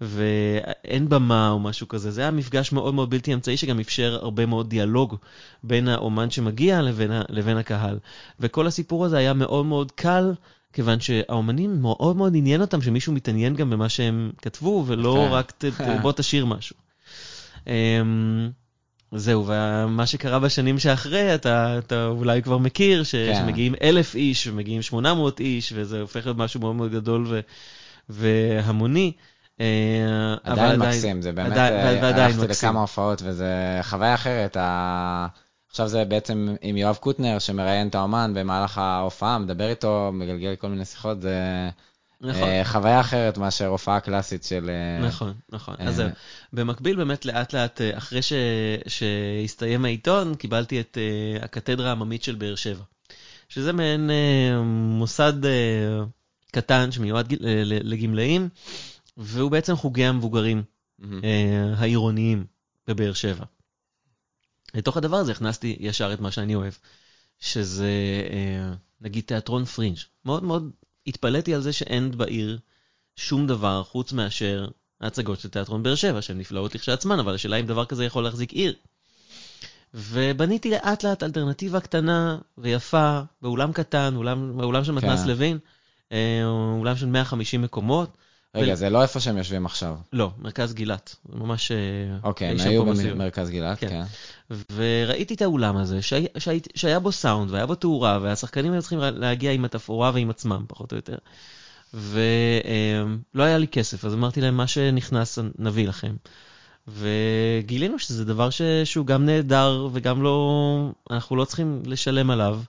ואין במה או משהו כזה. זה היה מפגש מאוד מאוד בלתי אמצעי, שגם אפשר הרבה מאוד דיאלוג בין האומן שמגיע לבין הקהל. וכל הסיפור הזה היה מאוד מאוד קל, כיוון שהאומנים מאוד מאוד עניין אותם שמישהו מתעניין גם במה שהם כתבו, ולא רק בוא תשאיר משהו. זהו, ומה שקרה בשנים שאחרי, אתה אולי כבר מכיר, שמגיעים 1,000 איש, ומגיעים 800 איש, וזה הופך להיות משהו מאוד מאוד גדול והמוני. עדיין מקסים, זה באמת, הלכתי לכמה הופעות, וזה חוויה אחרת, עכשיו זה בעצם עם יואב קוטנר, שמראיין את האומן במהלך ההופעה, מדבר איתו, מגלגל כל מיני שיחות, זה חוויה אחרת מאשר הופעה קלאסית של... נכון, נכון. אז במקביל באמת לאט לאט, אחרי שהסתיים העיתון, קיבלתי את הקתדרה העממית של באר שבע, שזה מעין מוסד קטן שמיועד לגמלאים, והוא בעצם חוגי המבוגרים העירוניים בבאר שבע. לתוך הדבר הזה הכנסתי ישר את מה שאני אוהב, שזה, נגיד, תיאטרון פרינג'. מאוד מאוד התפלאתי על זה שאין בעיר שום דבר חוץ מאשר ההצגות של תיאטרון באר שבע, שהן נפלאות לכשעצמן, אבל השאלה אם דבר כזה יכול להחזיק עיר. ובניתי לאט לאט אלטרנטיבה קטנה ויפה, באולם קטן, באולם של מתנ"ס לוין, אולם של 150 מקומות. רגע, זה לא איפה שהם יושבים עכשיו. לא, מרכז גילת. ממש... אוקיי, היו במרכז גילת, כן. וראיתי את האולם הזה, שהיה בו סאונד, והיה בו תאורה, והשחקנים היו צריכים להגיע עם התפאורה ועם עצמם, פחות או יותר. ולא היה לי כסף, אז אמרתי להם, מה שנכנס נביא לכם. וגילינו שזה דבר שהוא גם נהדר, וגם לא... אנחנו לא צריכים לשלם עליו.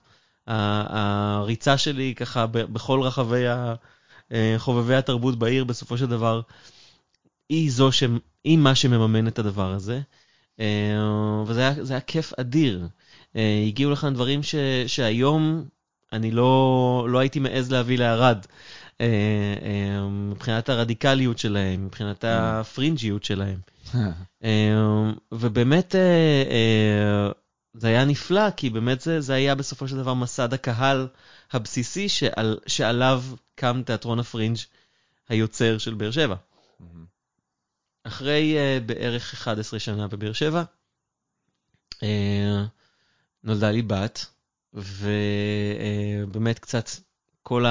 הריצה שלי ככה בכל רחבי ה... חובבי התרבות בעיר, בסופו של דבר, היא מה שמממן את הדבר הזה. וזה היה כיף אדיר. הגיעו לכאן דברים שהיום אני לא הייתי מעז להביא לערד. מבחינת הרדיקליות שלהם, מבחינת הפרינג'יות שלהם. ובאמת זה היה נפלא, כי באמת זה היה בסופו של דבר מסד הקהל הבסיסי שעליו קם תיאטרון הפרינג' היוצר של באר שבע. אחרי בערך 11 שנה בבאר שבע, נולדה לי בת, ובאמת קצת כל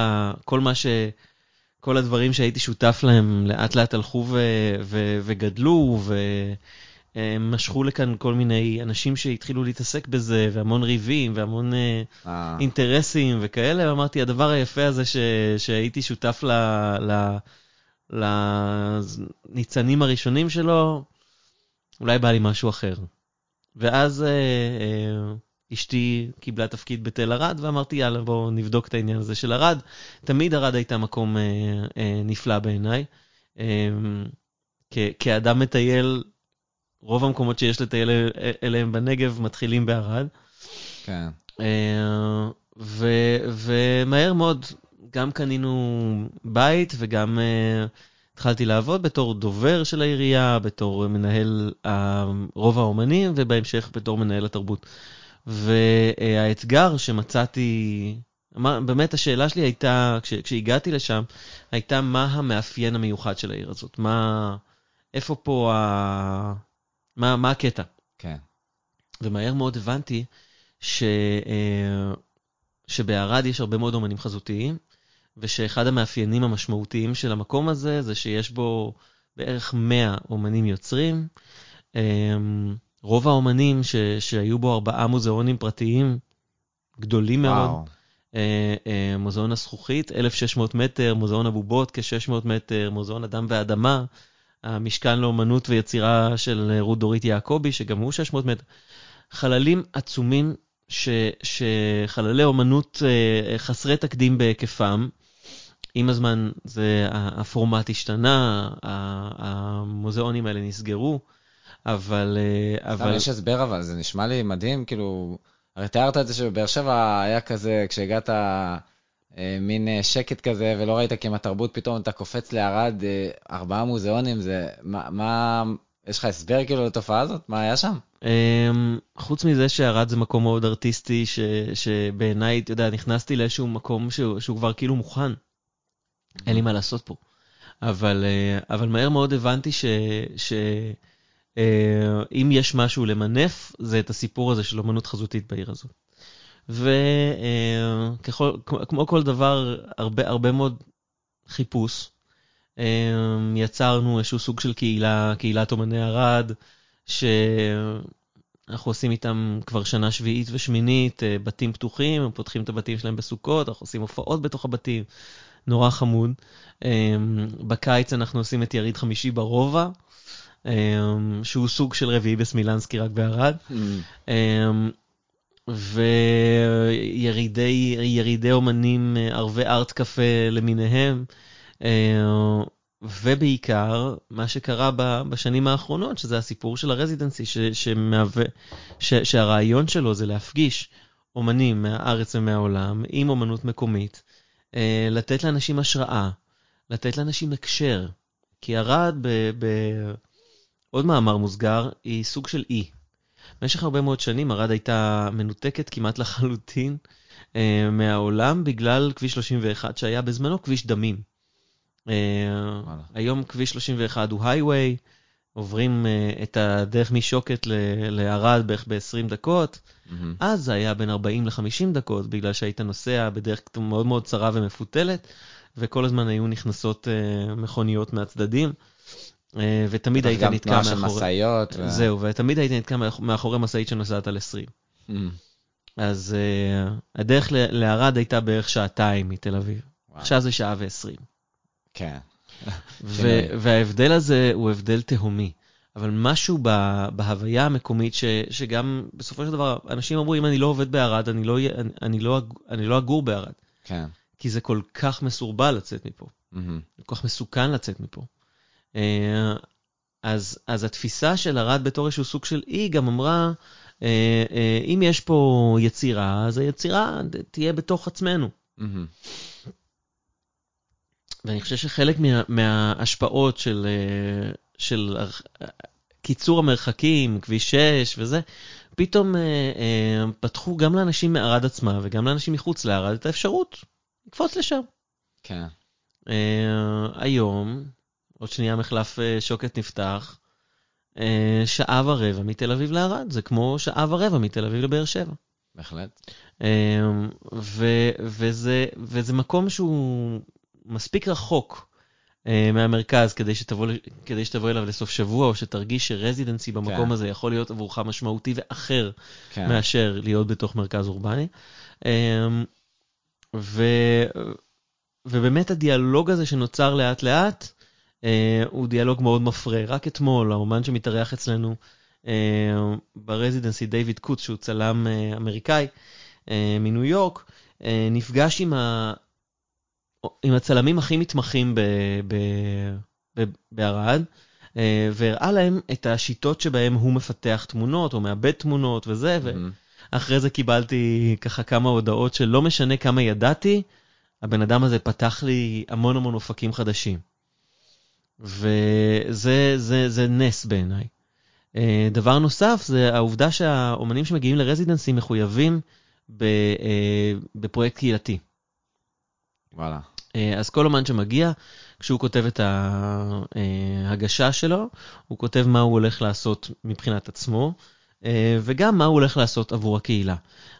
הדברים שהייתי שותף להם לאט לאט הלכו וגדלו, משכו לכאן כל מיני אנשים שהתחילו להתעסק בזה, והמון ריבים, והמון אינטרסים וכאלה, ואמרתי, הדבר היפה הזה שהייתי שותף לניצנים הראשונים שלו, אולי בא לי משהו אחר. ואז אשתי קיבלה תפקיד בתל ערד, ואמרתי, יאללה, בואו נבדוק את העניין הזה של ערד. תמיד ערד הייתה מקום נפלא בעיניי. כאדם מטייל, רוב המקומות שיש לטייל אליהם בנגב מתחילים בערד. כן. ומהר מאוד גם קנינו בית, וגם התחלתי לעבוד בתור דובר של העירייה, בתור מנהל רוב האומנים, ובהמשך בתור מנהל התרבות. והאתגר שמצאתי באמת השאלה שלי הייתה, כשהגעתי לשם, הייתה מה המאפיין המיוחד של העיר הזאת? מה, איפה פה, מה הקטע? כן. ומהר מאוד הבנתי שבערד יש הרבה מאוד אומנים חזותיים, ושאחד המאפיינים המשמעותיים של המקום הזה, זה שיש בו בערך 100 אומנים יוצרים. רוב האומנים שהיו בו 4 מוזיאונים פרטיים, גדולים מאוד. מוזיאון הזכוכית, 1,600 מטר, מוזיאון הבובות, כ-600 מטר, מוזיאון אדם והאדמה, המשכן לאומנות ויצירה של רות דורית יעקובי, שגם הוא 600 מטר. חללים עצומים, שחללי אומנות חסרי תקדים בהיקפם. עם הזמן הפורמט השתנה, המוזיאונים האלה נסגרו, אבל... יש הסבר, אבל זה נשמע לי מדהים, כאילו... הרי תיארת את זה שבבאר שבע היה כזה, כשהגעת מין שקט כזה, ולא ראית כי עם התרבות, פתאום אתה קופץ לערד 4 מוזיאונים, זה, מה, יש לך הסבר כאילו לתופעה הזאת? מה היה שם? חוץ מזה שערד זה מקום מאוד ארטיסטי, שבעיניי, אתה יודע, נכנסתי לאיזשהו מקום שהוא כבר כאילו מוכן. אין לי מה לעשות פה. אבל מהר מאוד הבנתי אם יש משהו למנף, זה את הסיפור הזה של אומנות חזותית בעיר הזו. וכמו כל דבר, הרבה מאוד חיפוש. יצרנו איזשהו סוג של קהילת אומני ערד, שאנחנו עושים איתם כבר שנה 7th ו-8th, בתים פתוחים, הם פותחים את הבתים שלהם בסוכות, אנחנו עושים הופעות בתוך הבתים, נורא חמוד. בקיץ אנחנו עושים את יריד 5 ברובע, שהוא סוג של רביעי בסמילנסקי רק בערד, וירידי אומנים ערבי ארט קפה למיניהם, ובעיקר מה שקרה בשנים האחרונות, שזה הסיפור של הרזידנסי, שהרעיון שלו זה להפגיש אומנים מהארץ ומהעולם עם אומנות מקומית, לתת לאנשים השראה, לתת לאנשים הקשר, כי ערד עוד מאמר מוסגר, היא סוג של אי. במשך הרבה מאוד שנים, ערד הייתה מנותקת כמעט לחלוטין מהעולם, בגלל כביש 31 שהיה בזמנו כביש דמים. היום כביש 31 הוא הייווי, עוברים את הדרך משוקת לערד בערך ב-20 דקות, אז זה היה בין 40 ל-50 דקות, בגלל שהיית נוסע בדרך מאוד מאוד צרה ומפותלת, וכל הזמן היו נכנסות מכוניות מהצדדים, ותמיד היית נתקע מאחורי... זהו, ותמיד היית נתקע מאחורי משאית שנוסעת על 20. אז הדרך לערד הייתה בערך שעתיים מתל אביב. עכשיו זה 1:20. כן. וההבדל הזה הוא הבדל תהומי. אבל משהו בהוויה המקומית, שגם בסופו של דבר, אנשים אמרו, אם אני לא עובד בערד, אני לא אגור בערד. כן. כי זה כל כך מסורבל לצאת מפה. כל כך מסוכן לצאת מפה. אז התפיסה של ערד בתור איזשהו סוג של אי גם אמרה, אם יש פה יצירה, אז היצירה תהיה בתוך עצמנו. ואני חושב שחלק מההשפעות של קיצור המרחקים, כביש 6 וזה, פתאום פתחו גם לאנשים מערד עצמה וגם לאנשים מחוץ לערד את האפשרות לקפוץ לשם. כן. היום עוד שנייה מחלף שוקט נפתח, 1.25 שעות מתל אביב לערד, זה כמו 1.25 שעות מתל אביב לבאר שבע. בהחלט. וזה מקום שהוא מספיק רחוק מהמרכז, כדי שתבוא אליו לסוף שבוע, או שתרגיש שרזידנסי במקום הזה יכול להיות עבורך משמעותי ואחר, מאשר להיות בתוך מרכז אורבני. ובאמת הדיאלוג הזה שנוצר לאט לאט, הוא דיאלוג מאוד מפרה. רק אתמול, האומן שמתארח אצלנו ברזידנסי, דיוויד קוץ, שהוא צלם אמריקאי מניו יורק, נפגש עם הצלמים הכי מתמחים בערד, והראה להם את השיטות שבהם הוא מפתח תמונות, או מאבד תמונות וזה, ואחרי זה קיבלתי ככה כמה הודעות שלא משנה כמה ידעתי, הבן אדם הזה פתח לי המון המון אופקים חדשים. וזה נס בעיניי. דבר נוסף, זה העובדה שהאומנים שמגיעים לרזידנסים מחויבים בפרויקט קהילתי. וואלה. אז כל אומן שמגיע, כשהוא כותב את ההגשה שלו, הוא כותב מה הוא הולך לעשות מבחינת עצמו, וגם מה הוא הולך לעשות עבור הקהילה.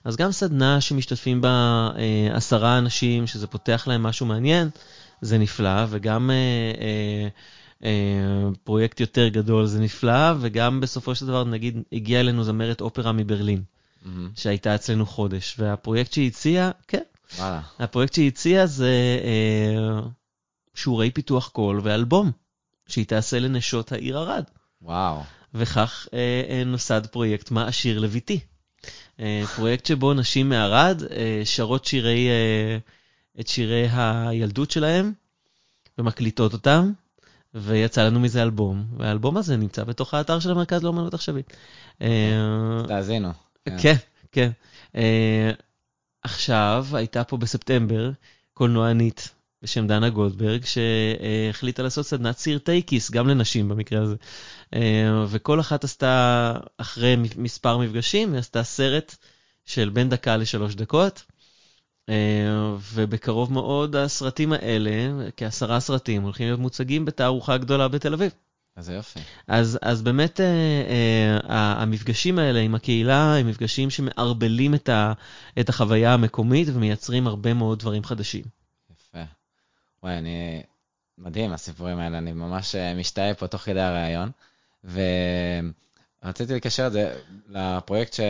אז גם סדנה שמשתתפים בה 10 אנשים, שזה פותח להם משהו מעניין, זה נפלא, וגם פרויקט יותר גדול זה נפלא, וגם בסופו של דבר, נגיד, הגיע אלינו זמרת אופרה מברלין, שהייתה אצלנו חודש, והפרויקט שהיא הציעה, כן, הפרויקט שהיא הציעה זה שיעורי פיתוח קול ואלבום, שהיא תעשה לנשות העיר ערד. וואו. וכך נוסד פרויקט מה השיר לביתי. פרויקט שבו נשים מערד שרות את שירי הילדות שלהם, ומקליטות אותם, ויצא לנו מזה אלבום. והאלבום הזה נמצא בתוך האתר של המרכז לאומנות עכשווית. תאזינו. כן, כן. עכשיו הייתה פה בספטמבר קולנוענית בשם דנה גולדברג, שהחליטה לעשות סדנת סרטי כיס, גם לנשים במקרה הזה. וכל אחת עשתה, אחרי מספר מפגשים, עשתה סרט של בין דקה ל3 דקות, ובקרוב מאוד הסרטים האלה, כ10 סרטים, הולכים להיות מוצגים בתערוכה גדולה בתל אביב. אז זה יופי. אז באמת המפגשים האלה עם הקהילה, הם מפגשים שמערבלים את החוויה המקומית, ומייצרים הרבה מאוד דברים חדשים. יפה. וואי, מדהים הסיפורים האלה, אני ממש משתהה פה תוך כדי הרעיון, ורציתי לקשר את זה לפרויקט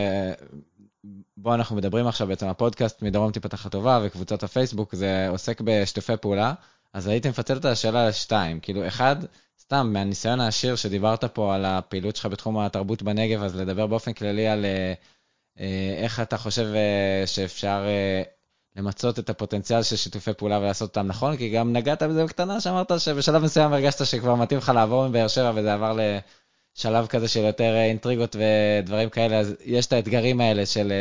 בו אנחנו מדברים עכשיו, בעצם הפודקאסט מדרום טיפת החטבה וקבוצות הפייסבוק, זה עוסק בשתופי פעולה, אז הייתי מפצל את השאלה ל2, כאילו אחד, סתם, מהניסיון העשיר שדיברת פה על הפעילות שלך בתחום התרבות בנגב, אז לדבר באופן כללי על איך אתה חושב שאפשר למצות את הפוטנציאל של שיתופי פעולה ולעשות אותם נכון, כי גם נגעת בזה בקטנה שאמרת שבשלב מסוים הרגשת שכבר מתאים לך לעבור מבאר שבע, וזה עבר לשלב כזה של יותר אינטריגות ודברים כאלה, אז יש את האתגרים האלה של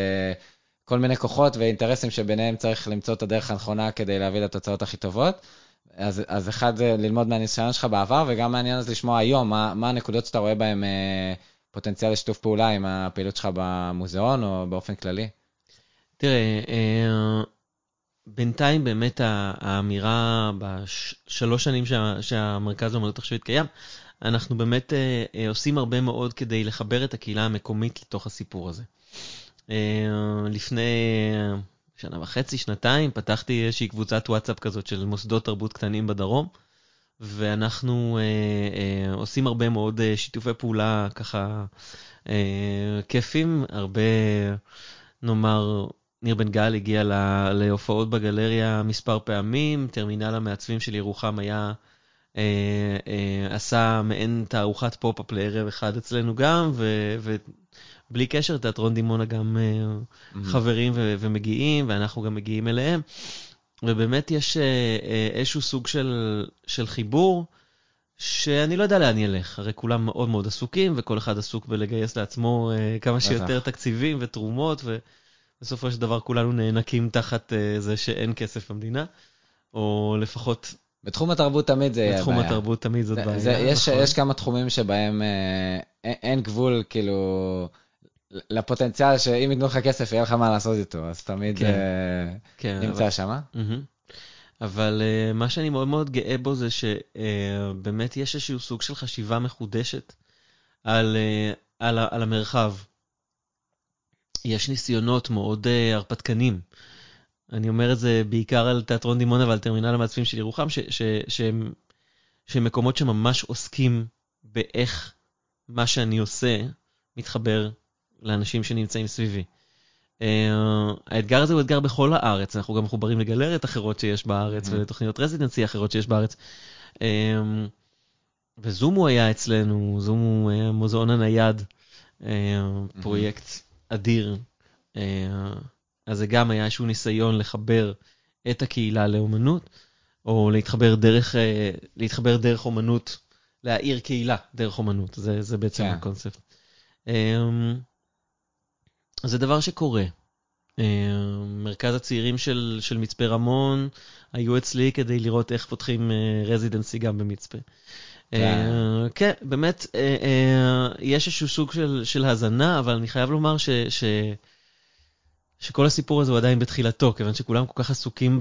כל מיני כוחות ואינטרסים שביניהם צריך למצוא את הדרך הנכונה כדי להביא לתוצאות הכי טובות. אז אחד זה ללמוד מהניסיון שלך בעבר, וגם מעניין אז לשמוע היום מה הנקודות שאתה רואה בהם פוטנציאל לשיתוף פעולה עם הפעילות שלך במוזיאון או באופן כללי. תראה, בינתיים באמת האמירה ב3 שנים שהמרכז לאומנות עכשווית קיים, אנחנו באמת עושים הרבה מאוד כדי לחבר את הקהילה המקומית לתוך הסיפור הזה. לפני 1.5 שנתיים, פתחתי איזושהי קבוצת וואטסאפ כזאת של מוסדות תרבות קטנים בדרום, ואנחנו עושים הרבה מאוד שיתופי פעולה ככה כיפים, הרבה, נאמר, ניר בן גל הגיע להופעות בגלריה מספר פעמים, טרמינל המעצבים של ירוחם עשה מעין תערוכת פופ-אפ לערב אחד אצלנו גם, ובלי קשר, תיאטרון דימונה גם חברים ומגיעים, ואנחנו גם מגיעים אליהם, ובאמת יש איזשהו סוג של חיבור, שאני לא יודע לאן ילך, הרי כולם מאוד מאוד עסוקים, וכל אחד עסוק בלגייס לעצמו כמה שיותר תקציבים ותרומות, ובסופו של דבר כולנו נאנקים תחת זה שאין כסף במדינה, או לפחות בתחום התרבות תמיד זה בתחום בעיה. התרבות תמיד זאת בעיה. יש כמה תחומים שבהם אין גבול, כאילו, לפוטנציאל שאם יתנו לך כסף, יהיה לך מה לעשות איתו, אז תמיד כן, כן, נמצא שמה. אבל מה שאני מאוד מאוד גאה בו זה שבאמת יש איזשהו סוג של חשיבה מחודשת על המרחב. יש ניסיונות מאוד הרפתקנים. אני אומר את זה בעיקר על תיאטרון דימונה ועל טרמינל המעצבים של ירוחם, שמקומות שממש עוסקים באיך מה שאני עושה מתחבר לאנשים שנמצאים סביבי. האתגר הזה הוא אתגר בכל הארץ, אנחנו גם מחוברים לגלריות אחרות שיש בארץ, ולתוכניות רזידנסי אחרות שיש בארץ. וזום הוא היה אצלנו, זום הוא מוזיאון הנייד, פרויקט אדיר, אז זה גם היה איזשהו ניסיון לחבר את הקהילה לאומנות, או להתחבר דרך אומנות, להעיר קהילה דרך אומנות, זה בעצם הקונספט. זה דבר שקורה. מרכז הצעירים של מצפה רמון היו אצלי כדי לראות איך פותחים רזידנסי גם במצפה. כן, באמת, יש איזשהו סוג של הזנה, אבל אני חייב לומר שכל הסיפור הזה הוא עדיין בתחילתו, כיוון שכולם כל כך עסוקים,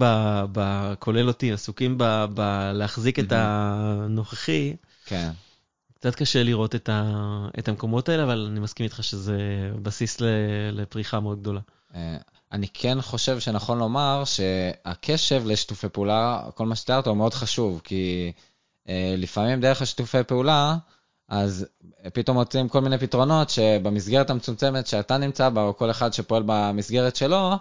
כולל אותי, עסוקים להחזיק את הנוכחי. כן. קצת קשה לראות את המקומות האלה, אבל אני מסכים איתך שזה בסיס לפריחה מאוד גדולה. אני כן חושב שנכון לומר שהקשב לשיתופי פעולה, כל מה שתיארת הוא מאוד חשוב, כי לפעמים דרך השיתופי פעולה, אז פתאום מוצאים כל מיני פתרונות שבמסגרת המצומצמת שאתה נמצא בה, או כל אחד שפועל במסגרת שלו,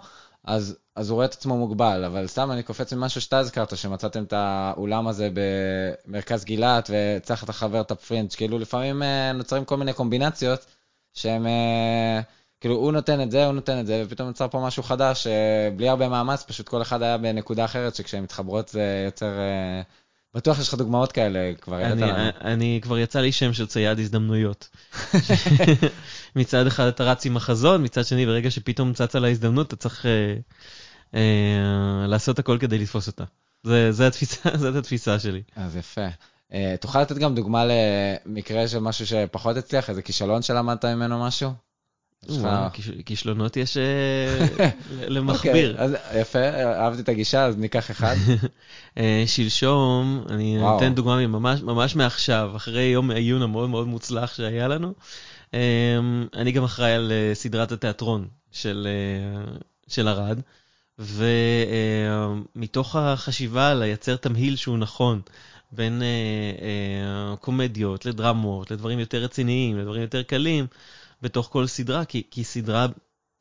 אז הוא רואה את עצמו מוגבל. אבל סתם אני קופץ ממשהו שאתה הזכרת, שמצאתם את האולם הזה במרכז גילת, וצריך את החבר, את הפרינץ', כאילו לפעמים נוצרים כל מיני קומבינציות, שהם, כאילו הוא נותן את זה, הוא נותן את זה, ופתאום נוצר פה משהו חדש, בלי הרבה מאמץ, פשוט כל אחד היה בנקודה אחרת, שכשהם מתחברות זה יוצר... בטוח יש לך דוגמאות כאלה, כבר כבר יצא לי שם של צייד הזדמנויות. מצד אחד אתה רץ עם החזון, מצד שני ברגע שפתאום צץ על ההזדמנות, אתה צריך לעשות הכל כדי לתפוס אותה. זאת התפיסה שלי. אז יפה. תוכל לתת גם דוגמה למקרה של משהו שפחות הצליח, איזה כישלון שלמדת ממנו משהו? כישלונות יש למחביר. יפה, אהבתי את הגישה, אז ניקח אחד. שלשום, אני אתן דוגמה ממש מעכשיו, אחרי יום העיון המאוד מאוד מוצלח שהיה לנו, אני גם אחראי על סדרת התיאטרון של ערד, ומתוך החשיבה לייצר תמהיל שהוא נכון, בין קומדיות לדרמות, לדברים יותר רציניים, לדברים יותר קלים, בתוך כל סדרה, כי סדרה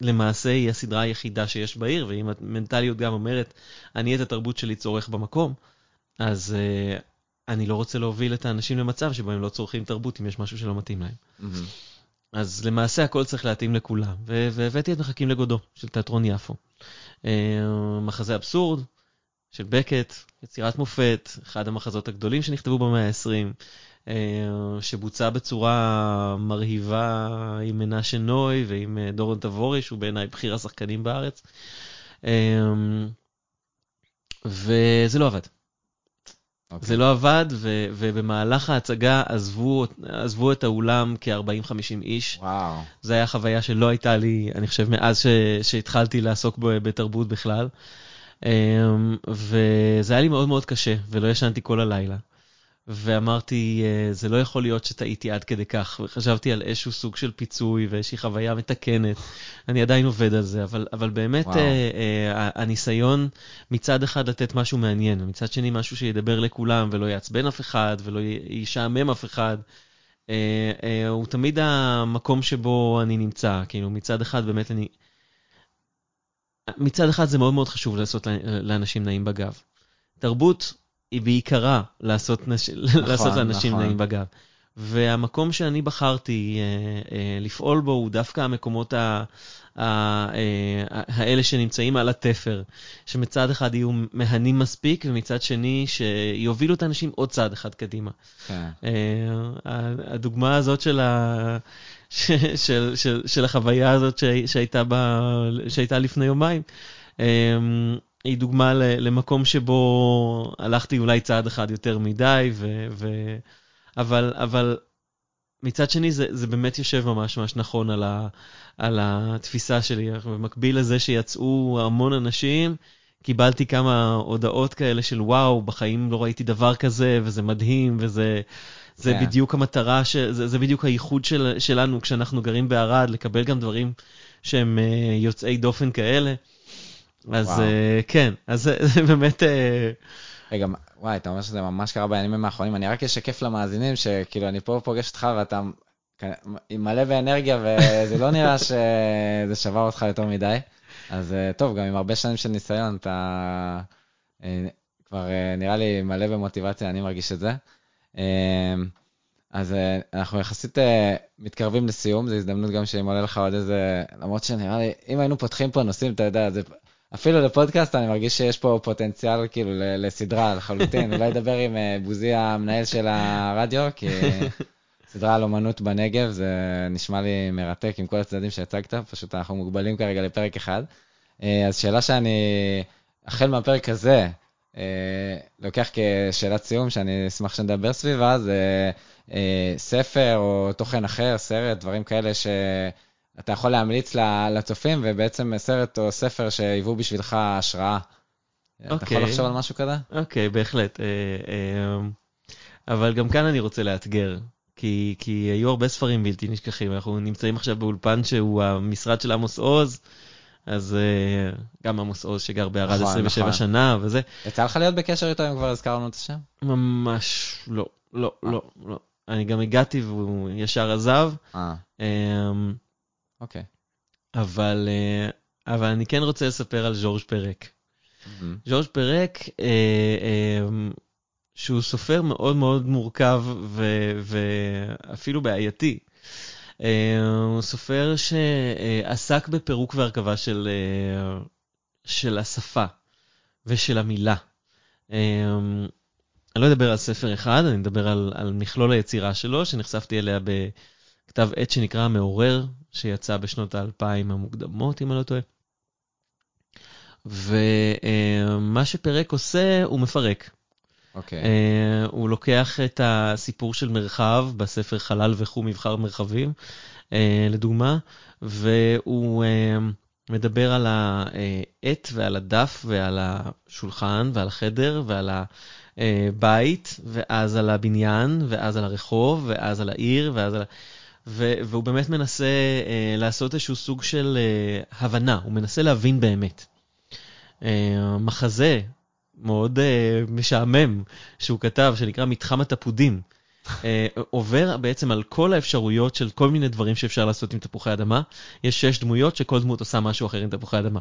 למעשה היא הסדרה היחידה שיש בעיר, ואם המנטליות גם אומרת, אני את התרבות שלי צורך במקום, אז אני לא רוצה להוביל את האנשים למצב שבו הם לא צורכים תרבות, אם יש משהו שלא מתאים להם. אז למעשה הכל צריך להתאים לכולם, והבאתי את מחכים לגודו, של תיאטרון יפו. מחזה אבסורד, של בקט, יצירת מופת, אחד המחזות הגדולים שנכתבו במאה ה-20, שבוצע בצורה מרהיבה עם מנשה נוי ועם דורון תבורי, שהוא בעיניי בחיר השחקנים בארץ. וזה לא עבד. Okay. זה לא עבד, ובמהלך ההצגה עזבו את האולם כ-40-50 איש. וואו. Wow. זה היה חוויה שלא הייתה לי, אני חושב, מאז שהתחלתי לעסוק בתרבות בכלל. וזה היה לי מאוד מאוד קשה, ולא ישנתי כל הלילה. ואמרתי, זה לא יכול להיות שטעיתי עד כדי כך, וחשבתי על איזשהו סוג של פיצוי, ואיזושהי חוויה מתקנת, אני עדיין עובד על זה, אבל באמת הניסיון מצד אחד לתת משהו מעניין, מצד שני משהו שידבר לכולם, ולא יעצבן אף אחד, ולא ישעמם אף אחד, הוא תמיד המקום שבו אני נמצא, כאילו מצד אחד באמת מצד אחד זה מאוד מאוד חשוב לעשות לאנשים נעים בגב. תרבות, היא בעיקרה לעשות לאנשים נעים בגב. והמקום שאני בחרתי לפעול בו הוא דווקא המקומות האלה שנמצאים על התפר, שמצד אחד יהיו מהנים מספיק, ומצד שני שיובילו את האנשים עוד צעד אחד קדימה. הדוגמה הזאת של החוויה הזאת שהייתה לפני יומיים, היא דוגמה למקום שבו הלכתי אולי צעד אחד יותר מדי, אבל מצד שני זה באמת יושב ממש נכון על התפיסה שלי. במקביל לזה שיצאו המון אנשים, קיבלתי כמה הודעות כאלה של וואו, בחיים לא ראיתי דבר כזה, וזה מדהים, וזה... זה בדיוק המטרה, זה בדיוק הייחוד שלנו כשאנחנו גרים בערד, לקבל גם דברים שהם יוצאי דופן כאלה. אז כן, אז זה באמת... רגע, וואי, אתה אומר שזה ממש קרה בימים האחרונים, אני רק אשקף למאזינים שכאילו אני פה פוגש אותך ואתה מלא באנרגיה וזה לא נראה שזה שבר אותך יותר מדי, אז טוב, גם עם הרבה שנים של ניסיון אתה כבר נראה לי מלא במוטיבציה, אני מרגיש את זה. אז אנחנו יחסית מתקרבים לסיום, זו הזדמנות גם שאם עולה לך עוד איזה, למרות שנראה לי, אם היינו פותחים פה נושאים, אתה יודע, זה, אפילו לפודקאסט אני מרגיש שיש פה פוטנציאל כאילו לסדרה לחלוטין, אולי לדבר עם בוזי המנהל של הרדיו, כי סדרה על אומנות בנגב, זה נשמע לי מרתק עם כל הצדדים שהצגת, פשוט אנחנו מוגבלים כרגע לפרק אחד, אז שאלה שאני, החל מהפרק הזה, לוקח כשאלת סיום שאני אשמח שנדבר סביבה, זה ספר או תוכן אחר, סרט, דברים כאלה אתה יכול להמליץ לצופים, ובעצם סרט או ספר שיבואו בשבילך השראה. אתה יכול לחשוב על משהו כזה? אוקיי, בהחלט. אבל גם כאן אני רוצה לאתגר, כי היו הרבה ספרים בלתי נשכחים. אנחנו נמצאים עכשיו באולפן שהוא המשרד של עמוס עוז, אז גם עמוס עוז שגר בערד 27 שנה, וזה. יצא לך להיות בקשר איתו אם כבר הזכרנו את השם? ממש לא, לא, לא, לא. אני גם הגעתי והוא ישר עזב. אוקיי. אבל אני כן רוצה לספר על ג'ורג' פרק. ג'ורג' פרק, שהוא סופר מאוד מאוד מורכב ואפילו בעייתי. הוא סופר שעסק בפירוק והרכבה של השפה ושל המילה. אני לא אדבר על ספר אחד, אני אדבר על מכלול היצירה שלו, שנחשפתי אליה בכתב עת שנקרא מעורר, שיצא בשנות ה-2000 המוקדמות, אם אני לא טועה. ומה שפרק עושה, הוא מפרק. Okay. הוא לוקח את הסיפור של מרחב, בספר חלל וחום מבחר מרחבים, לדוגמה, והוא מדבר על העת ועל הדף ועל השולחן ועל החדר ועל הבית, ואז על הבניין, ואז על הרחוב, ואז על העיר, ואז על... והוא באמת מנסה לעשות איזשהו סוג של הבנה, הוא מנסה להבין באמת. מחזה מאוד משעמם שהוא כתב, שנקרא מתחם התפודים, עובר בעצם על כל האפשרויות של כל מיני דברים שאפשר לעשות עם תפוחי אדמה. יש 6 דמויות שכל דמות עושה משהו אחר עם תפוחי אדמה.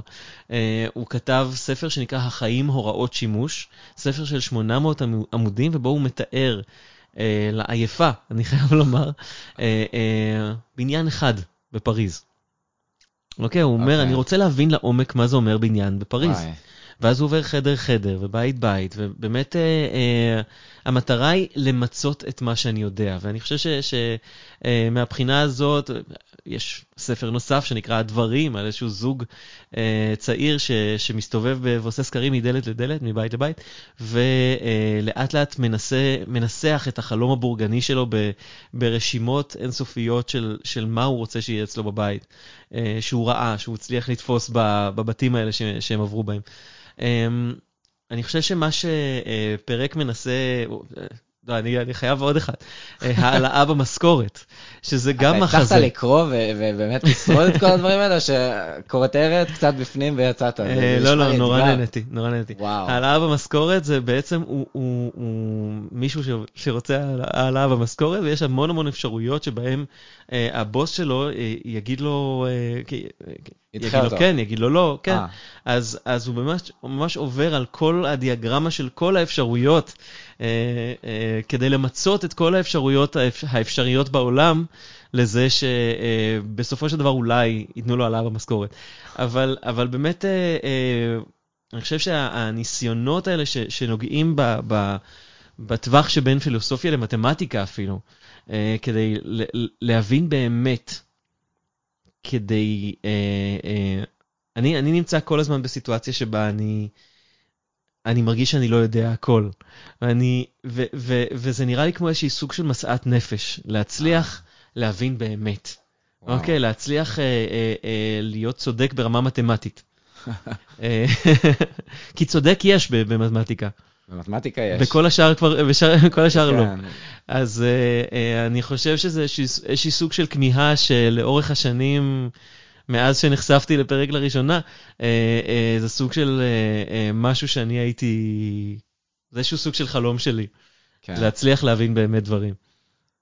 הוא כתב ספר שנקרא החיים הוראות שימוש, ספר של 800 עמודים, ובו הוא מתאר לעייפה, אני חייב לומר, בניין אחד בפריז. אוקיי, הוא אומר, אני רוצה להבין לעומק מה זה אומר בניין בפריז. ואז הוא עובר חדר חדר, ובית בית, ובאמת המטרה היא למצות את מה שאני יודע, ואני חושב שמהבחינה הזאת, יש ספר נוסף שנקרא דברים, על איזשהו זוג צעיר שמסתובב ועושה קרים מדלת לדלת, מבית לבית, ולאט לאט מנסח את החלום הבורגני שלו ברשימות אינסופיות של מה הוא רוצה שיהיה אצלו בבית, שהוא ראה, שהוא הצליח לתפוס בבתים האלה שהם עברו בהם. אני חושב שמה שפרק מנסה, לא, אני חייב עוד אחד, העלאה במשכורת, שזה גם מחזה. הצלחת לקרוא ובאמת לשרוד את כל הדברים האלה, שקורתרת קצת בפנים ויצאת. לא, לא, נורא נהנתי, נורא נהנתי. העלאה במשכורת זה בעצם, הוא מישהו שרוצה העלאה במשכורת, ויש המון המון אפשרויות שבהם הבוס שלו יגיד לו, יגיד לו כן, יגיד לו לא, כן. אז הוא ממש עובר על כל הדיאגרמה של כל האפשרויות, כדי למצות את כל האפשרויות האפשריות בעולם, לזה שבסופו של דבר אולי ייתנו לו עליו המשכורת. אבל באמת, אני חושב שהניסיונות האלה שנוגעים בטווח שבין פילוסופיה למתמטיקה אפילו, כדי להבין באמת, כדי... אני נמצא כל הזמן בסיטואציה שבה אני מרגיש שאני לא יודע הכל. וזה נראה לי כמו איזשהי סוג של מסעת נפש. להצליח להבין באמת. אוקיי, להצליח להיות צודק ברמה מתמטית. כי צודק יש במתמטיקה. במתמטיקה יש. בכל השאר כבר, בכל השאר לא. אז אני חושב שזה איזשהי סוג של כמיהה שלאורך השנים... מאז שנחשפתי לפרק לראשונה, זה סוג של משהו שאני הייתי... זה איזשהו סוג של חלום שלי. כן. להצליח להבין באמת דברים.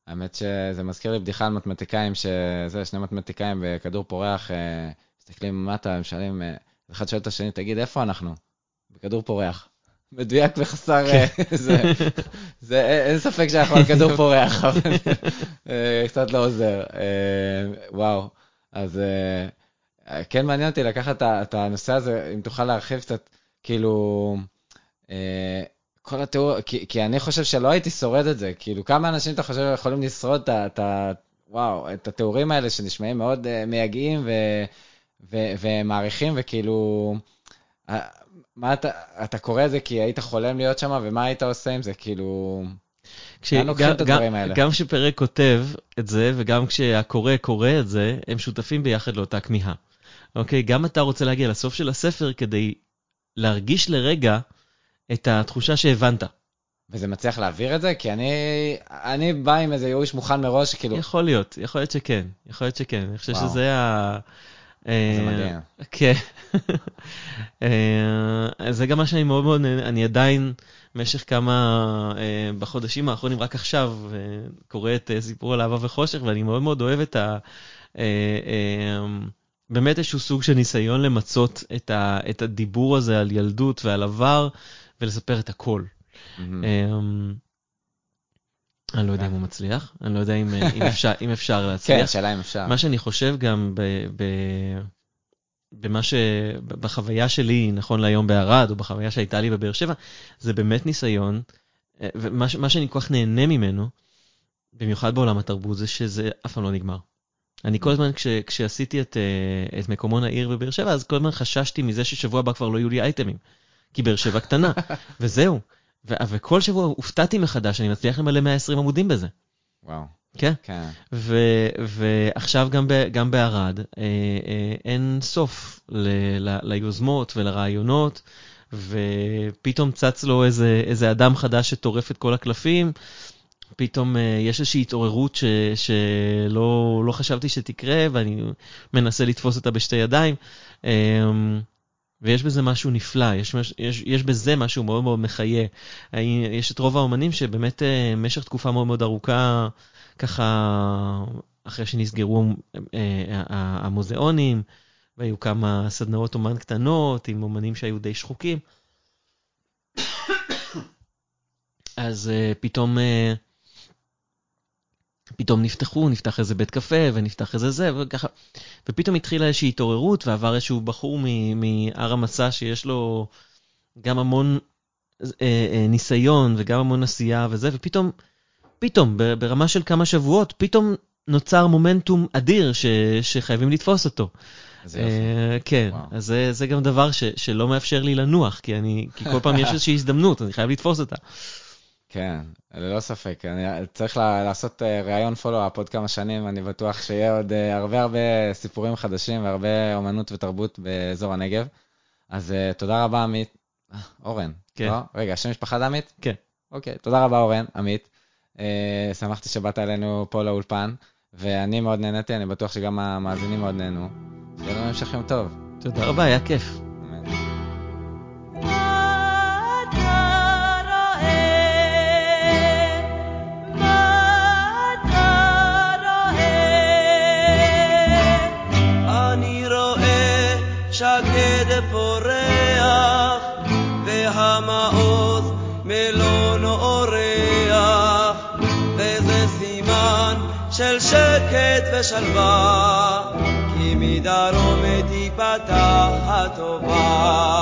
האמת שזה מזכיר לי בדיחה על מתמטיקאים, שזה שני מתמטיקאים בכדור פורח, מסתכלים מטה, הם שואלים, אחד שואל את השני, תגיד, איפה אנחנו? בכדור פורח. מדויק וחסר, אין ספק שאנחנו על כדור פורח, אבל קצת לא עוזר. וואו. אז כן מעניין אותי לקחת את הנושא הזה, אם תוכל להרחיב קצת, כאילו, כל התיאור, כי אני חושב שלא הייתי שורד את זה, כאילו, כמה אנשים אתה חושב יכולים לשרוד את התיאורים האלה שנשמעים מאוד מייגעים ומעריכים, וכאילו, אתה קורא את זה כי היית חולם להיות שם, ומה היית עושה עם זה, כאילו... גם כשפרק כותב את זה, וגם כשהקורא קורא את זה, הם שותפים ביחד לאותה כמיהה. אוקיי, גם אתה רוצה להגיע לסוף של הספר, כדי להרגיש לרגע את התחושה שהבנת. וזה מצליח להעביר את זה? כי אני בא עם איזה יאוש מוכן מראש, כאילו... יכול להיות שכן, אני חושב שזה ה... זה מדהים. כן. זה גם מה שאני מאוד מאוד, אני עדיין, במשך כמה, בחודשים האחרונים, רק עכשיו, קורא את סיפור על אהבה וחושך, ואני מאוד מאוד אוהב את ה... באמת איזשהו סוג של ניסיון למצות את הדיבור הזה על ילדות ועל עבר, ולספר את הכל. אני לא יודע אם הוא מצליח, אני לא יודע אם אפשר להצליח. כן, שאלה אם אפשר. מה שאני חושב גם בחוויה שלי, נכון להיום בערד, או בחוויה שהייתה לי בבאר שבע, זה באמת ניסיון, ומה שאני כל כך נהנה ממנו, במיוחד בעולם התרבות, זה שזה אף פעם לא נגמר. אני כל הזמן, כשעשיתי את מקומון העיר בבאר שבע, אז כל הזמן חששתי מזה ששבוע הבא כבר לא יהיו לי אייטמים, כי באר שבע קטנה, וזהו. וכל שבוע הופתעתי מחדש, אני מצליח למלא 120 עמודים בזה. וואו. כן? כן. ועכשיו גם בערד, אין סוף ליוזמות ולרעיונות, ופתאום צץ לו איזה אדם חדש שטורף את כל הקלפים, פתאום יש איזושהי התעוררות שלא חשבתי שתקרה, ואני מנסה לתפוס אותה בשתי ידיים. ויש בזה משהו נפלא, יש בזה משהו מאוד מאוד מחיה. יש את רוב האומנים שבאמת במשך תקופה מאוד מאוד ארוכה, ככה אחרי שנסגרו המוזיאונים, והיו כמה סדנאות אומן קטנות עם אומנים שהיו די שחוקים. אז פתאום נפתח איזה בית קפה, ונפתח איזה זה, וככה. ופתאום התחילה איזושהי התעוררות, ועבר איזשהו בחור מהר המסע, שיש לו גם המון ניסיון, וגם המון עשייה וזה, ופתאום, ברמה של כמה שבועות, פתאום נוצר מומנטום אדיר, שחייבים לתפוס אותו. כן, אז זה גם דבר שלא מאפשר לי לנוח, כי כל פעם יש איזושהי הזדמנות, אני חייב לתפוס אותה. כן, ללא ספק. אני צריך לעשות ראיון פולו-אפ עוד כמה שנים, אני בטוח שיהיה עוד הרבה סיפורים חדשים, והרבה אומנות ותרבות באזור הנגב. אז תודה רבה, עמית. אורן. כן. לא? רגע, שם משפחת עמית? כן. אוקיי, תודה רבה, אורן, עמית. שמחתי שבאת אלינו פה לאולפן, ואני מאוד נהניתי, אני בטוח שגם המאזינים מאוד נהנו. שיהיה לנו המשך יום טוב. תודה רבה, היה כיף. שקד פורח והמעוז מלון אורח, וזה סימן של שקט ושלווה, כי מדרום טיפת החטבה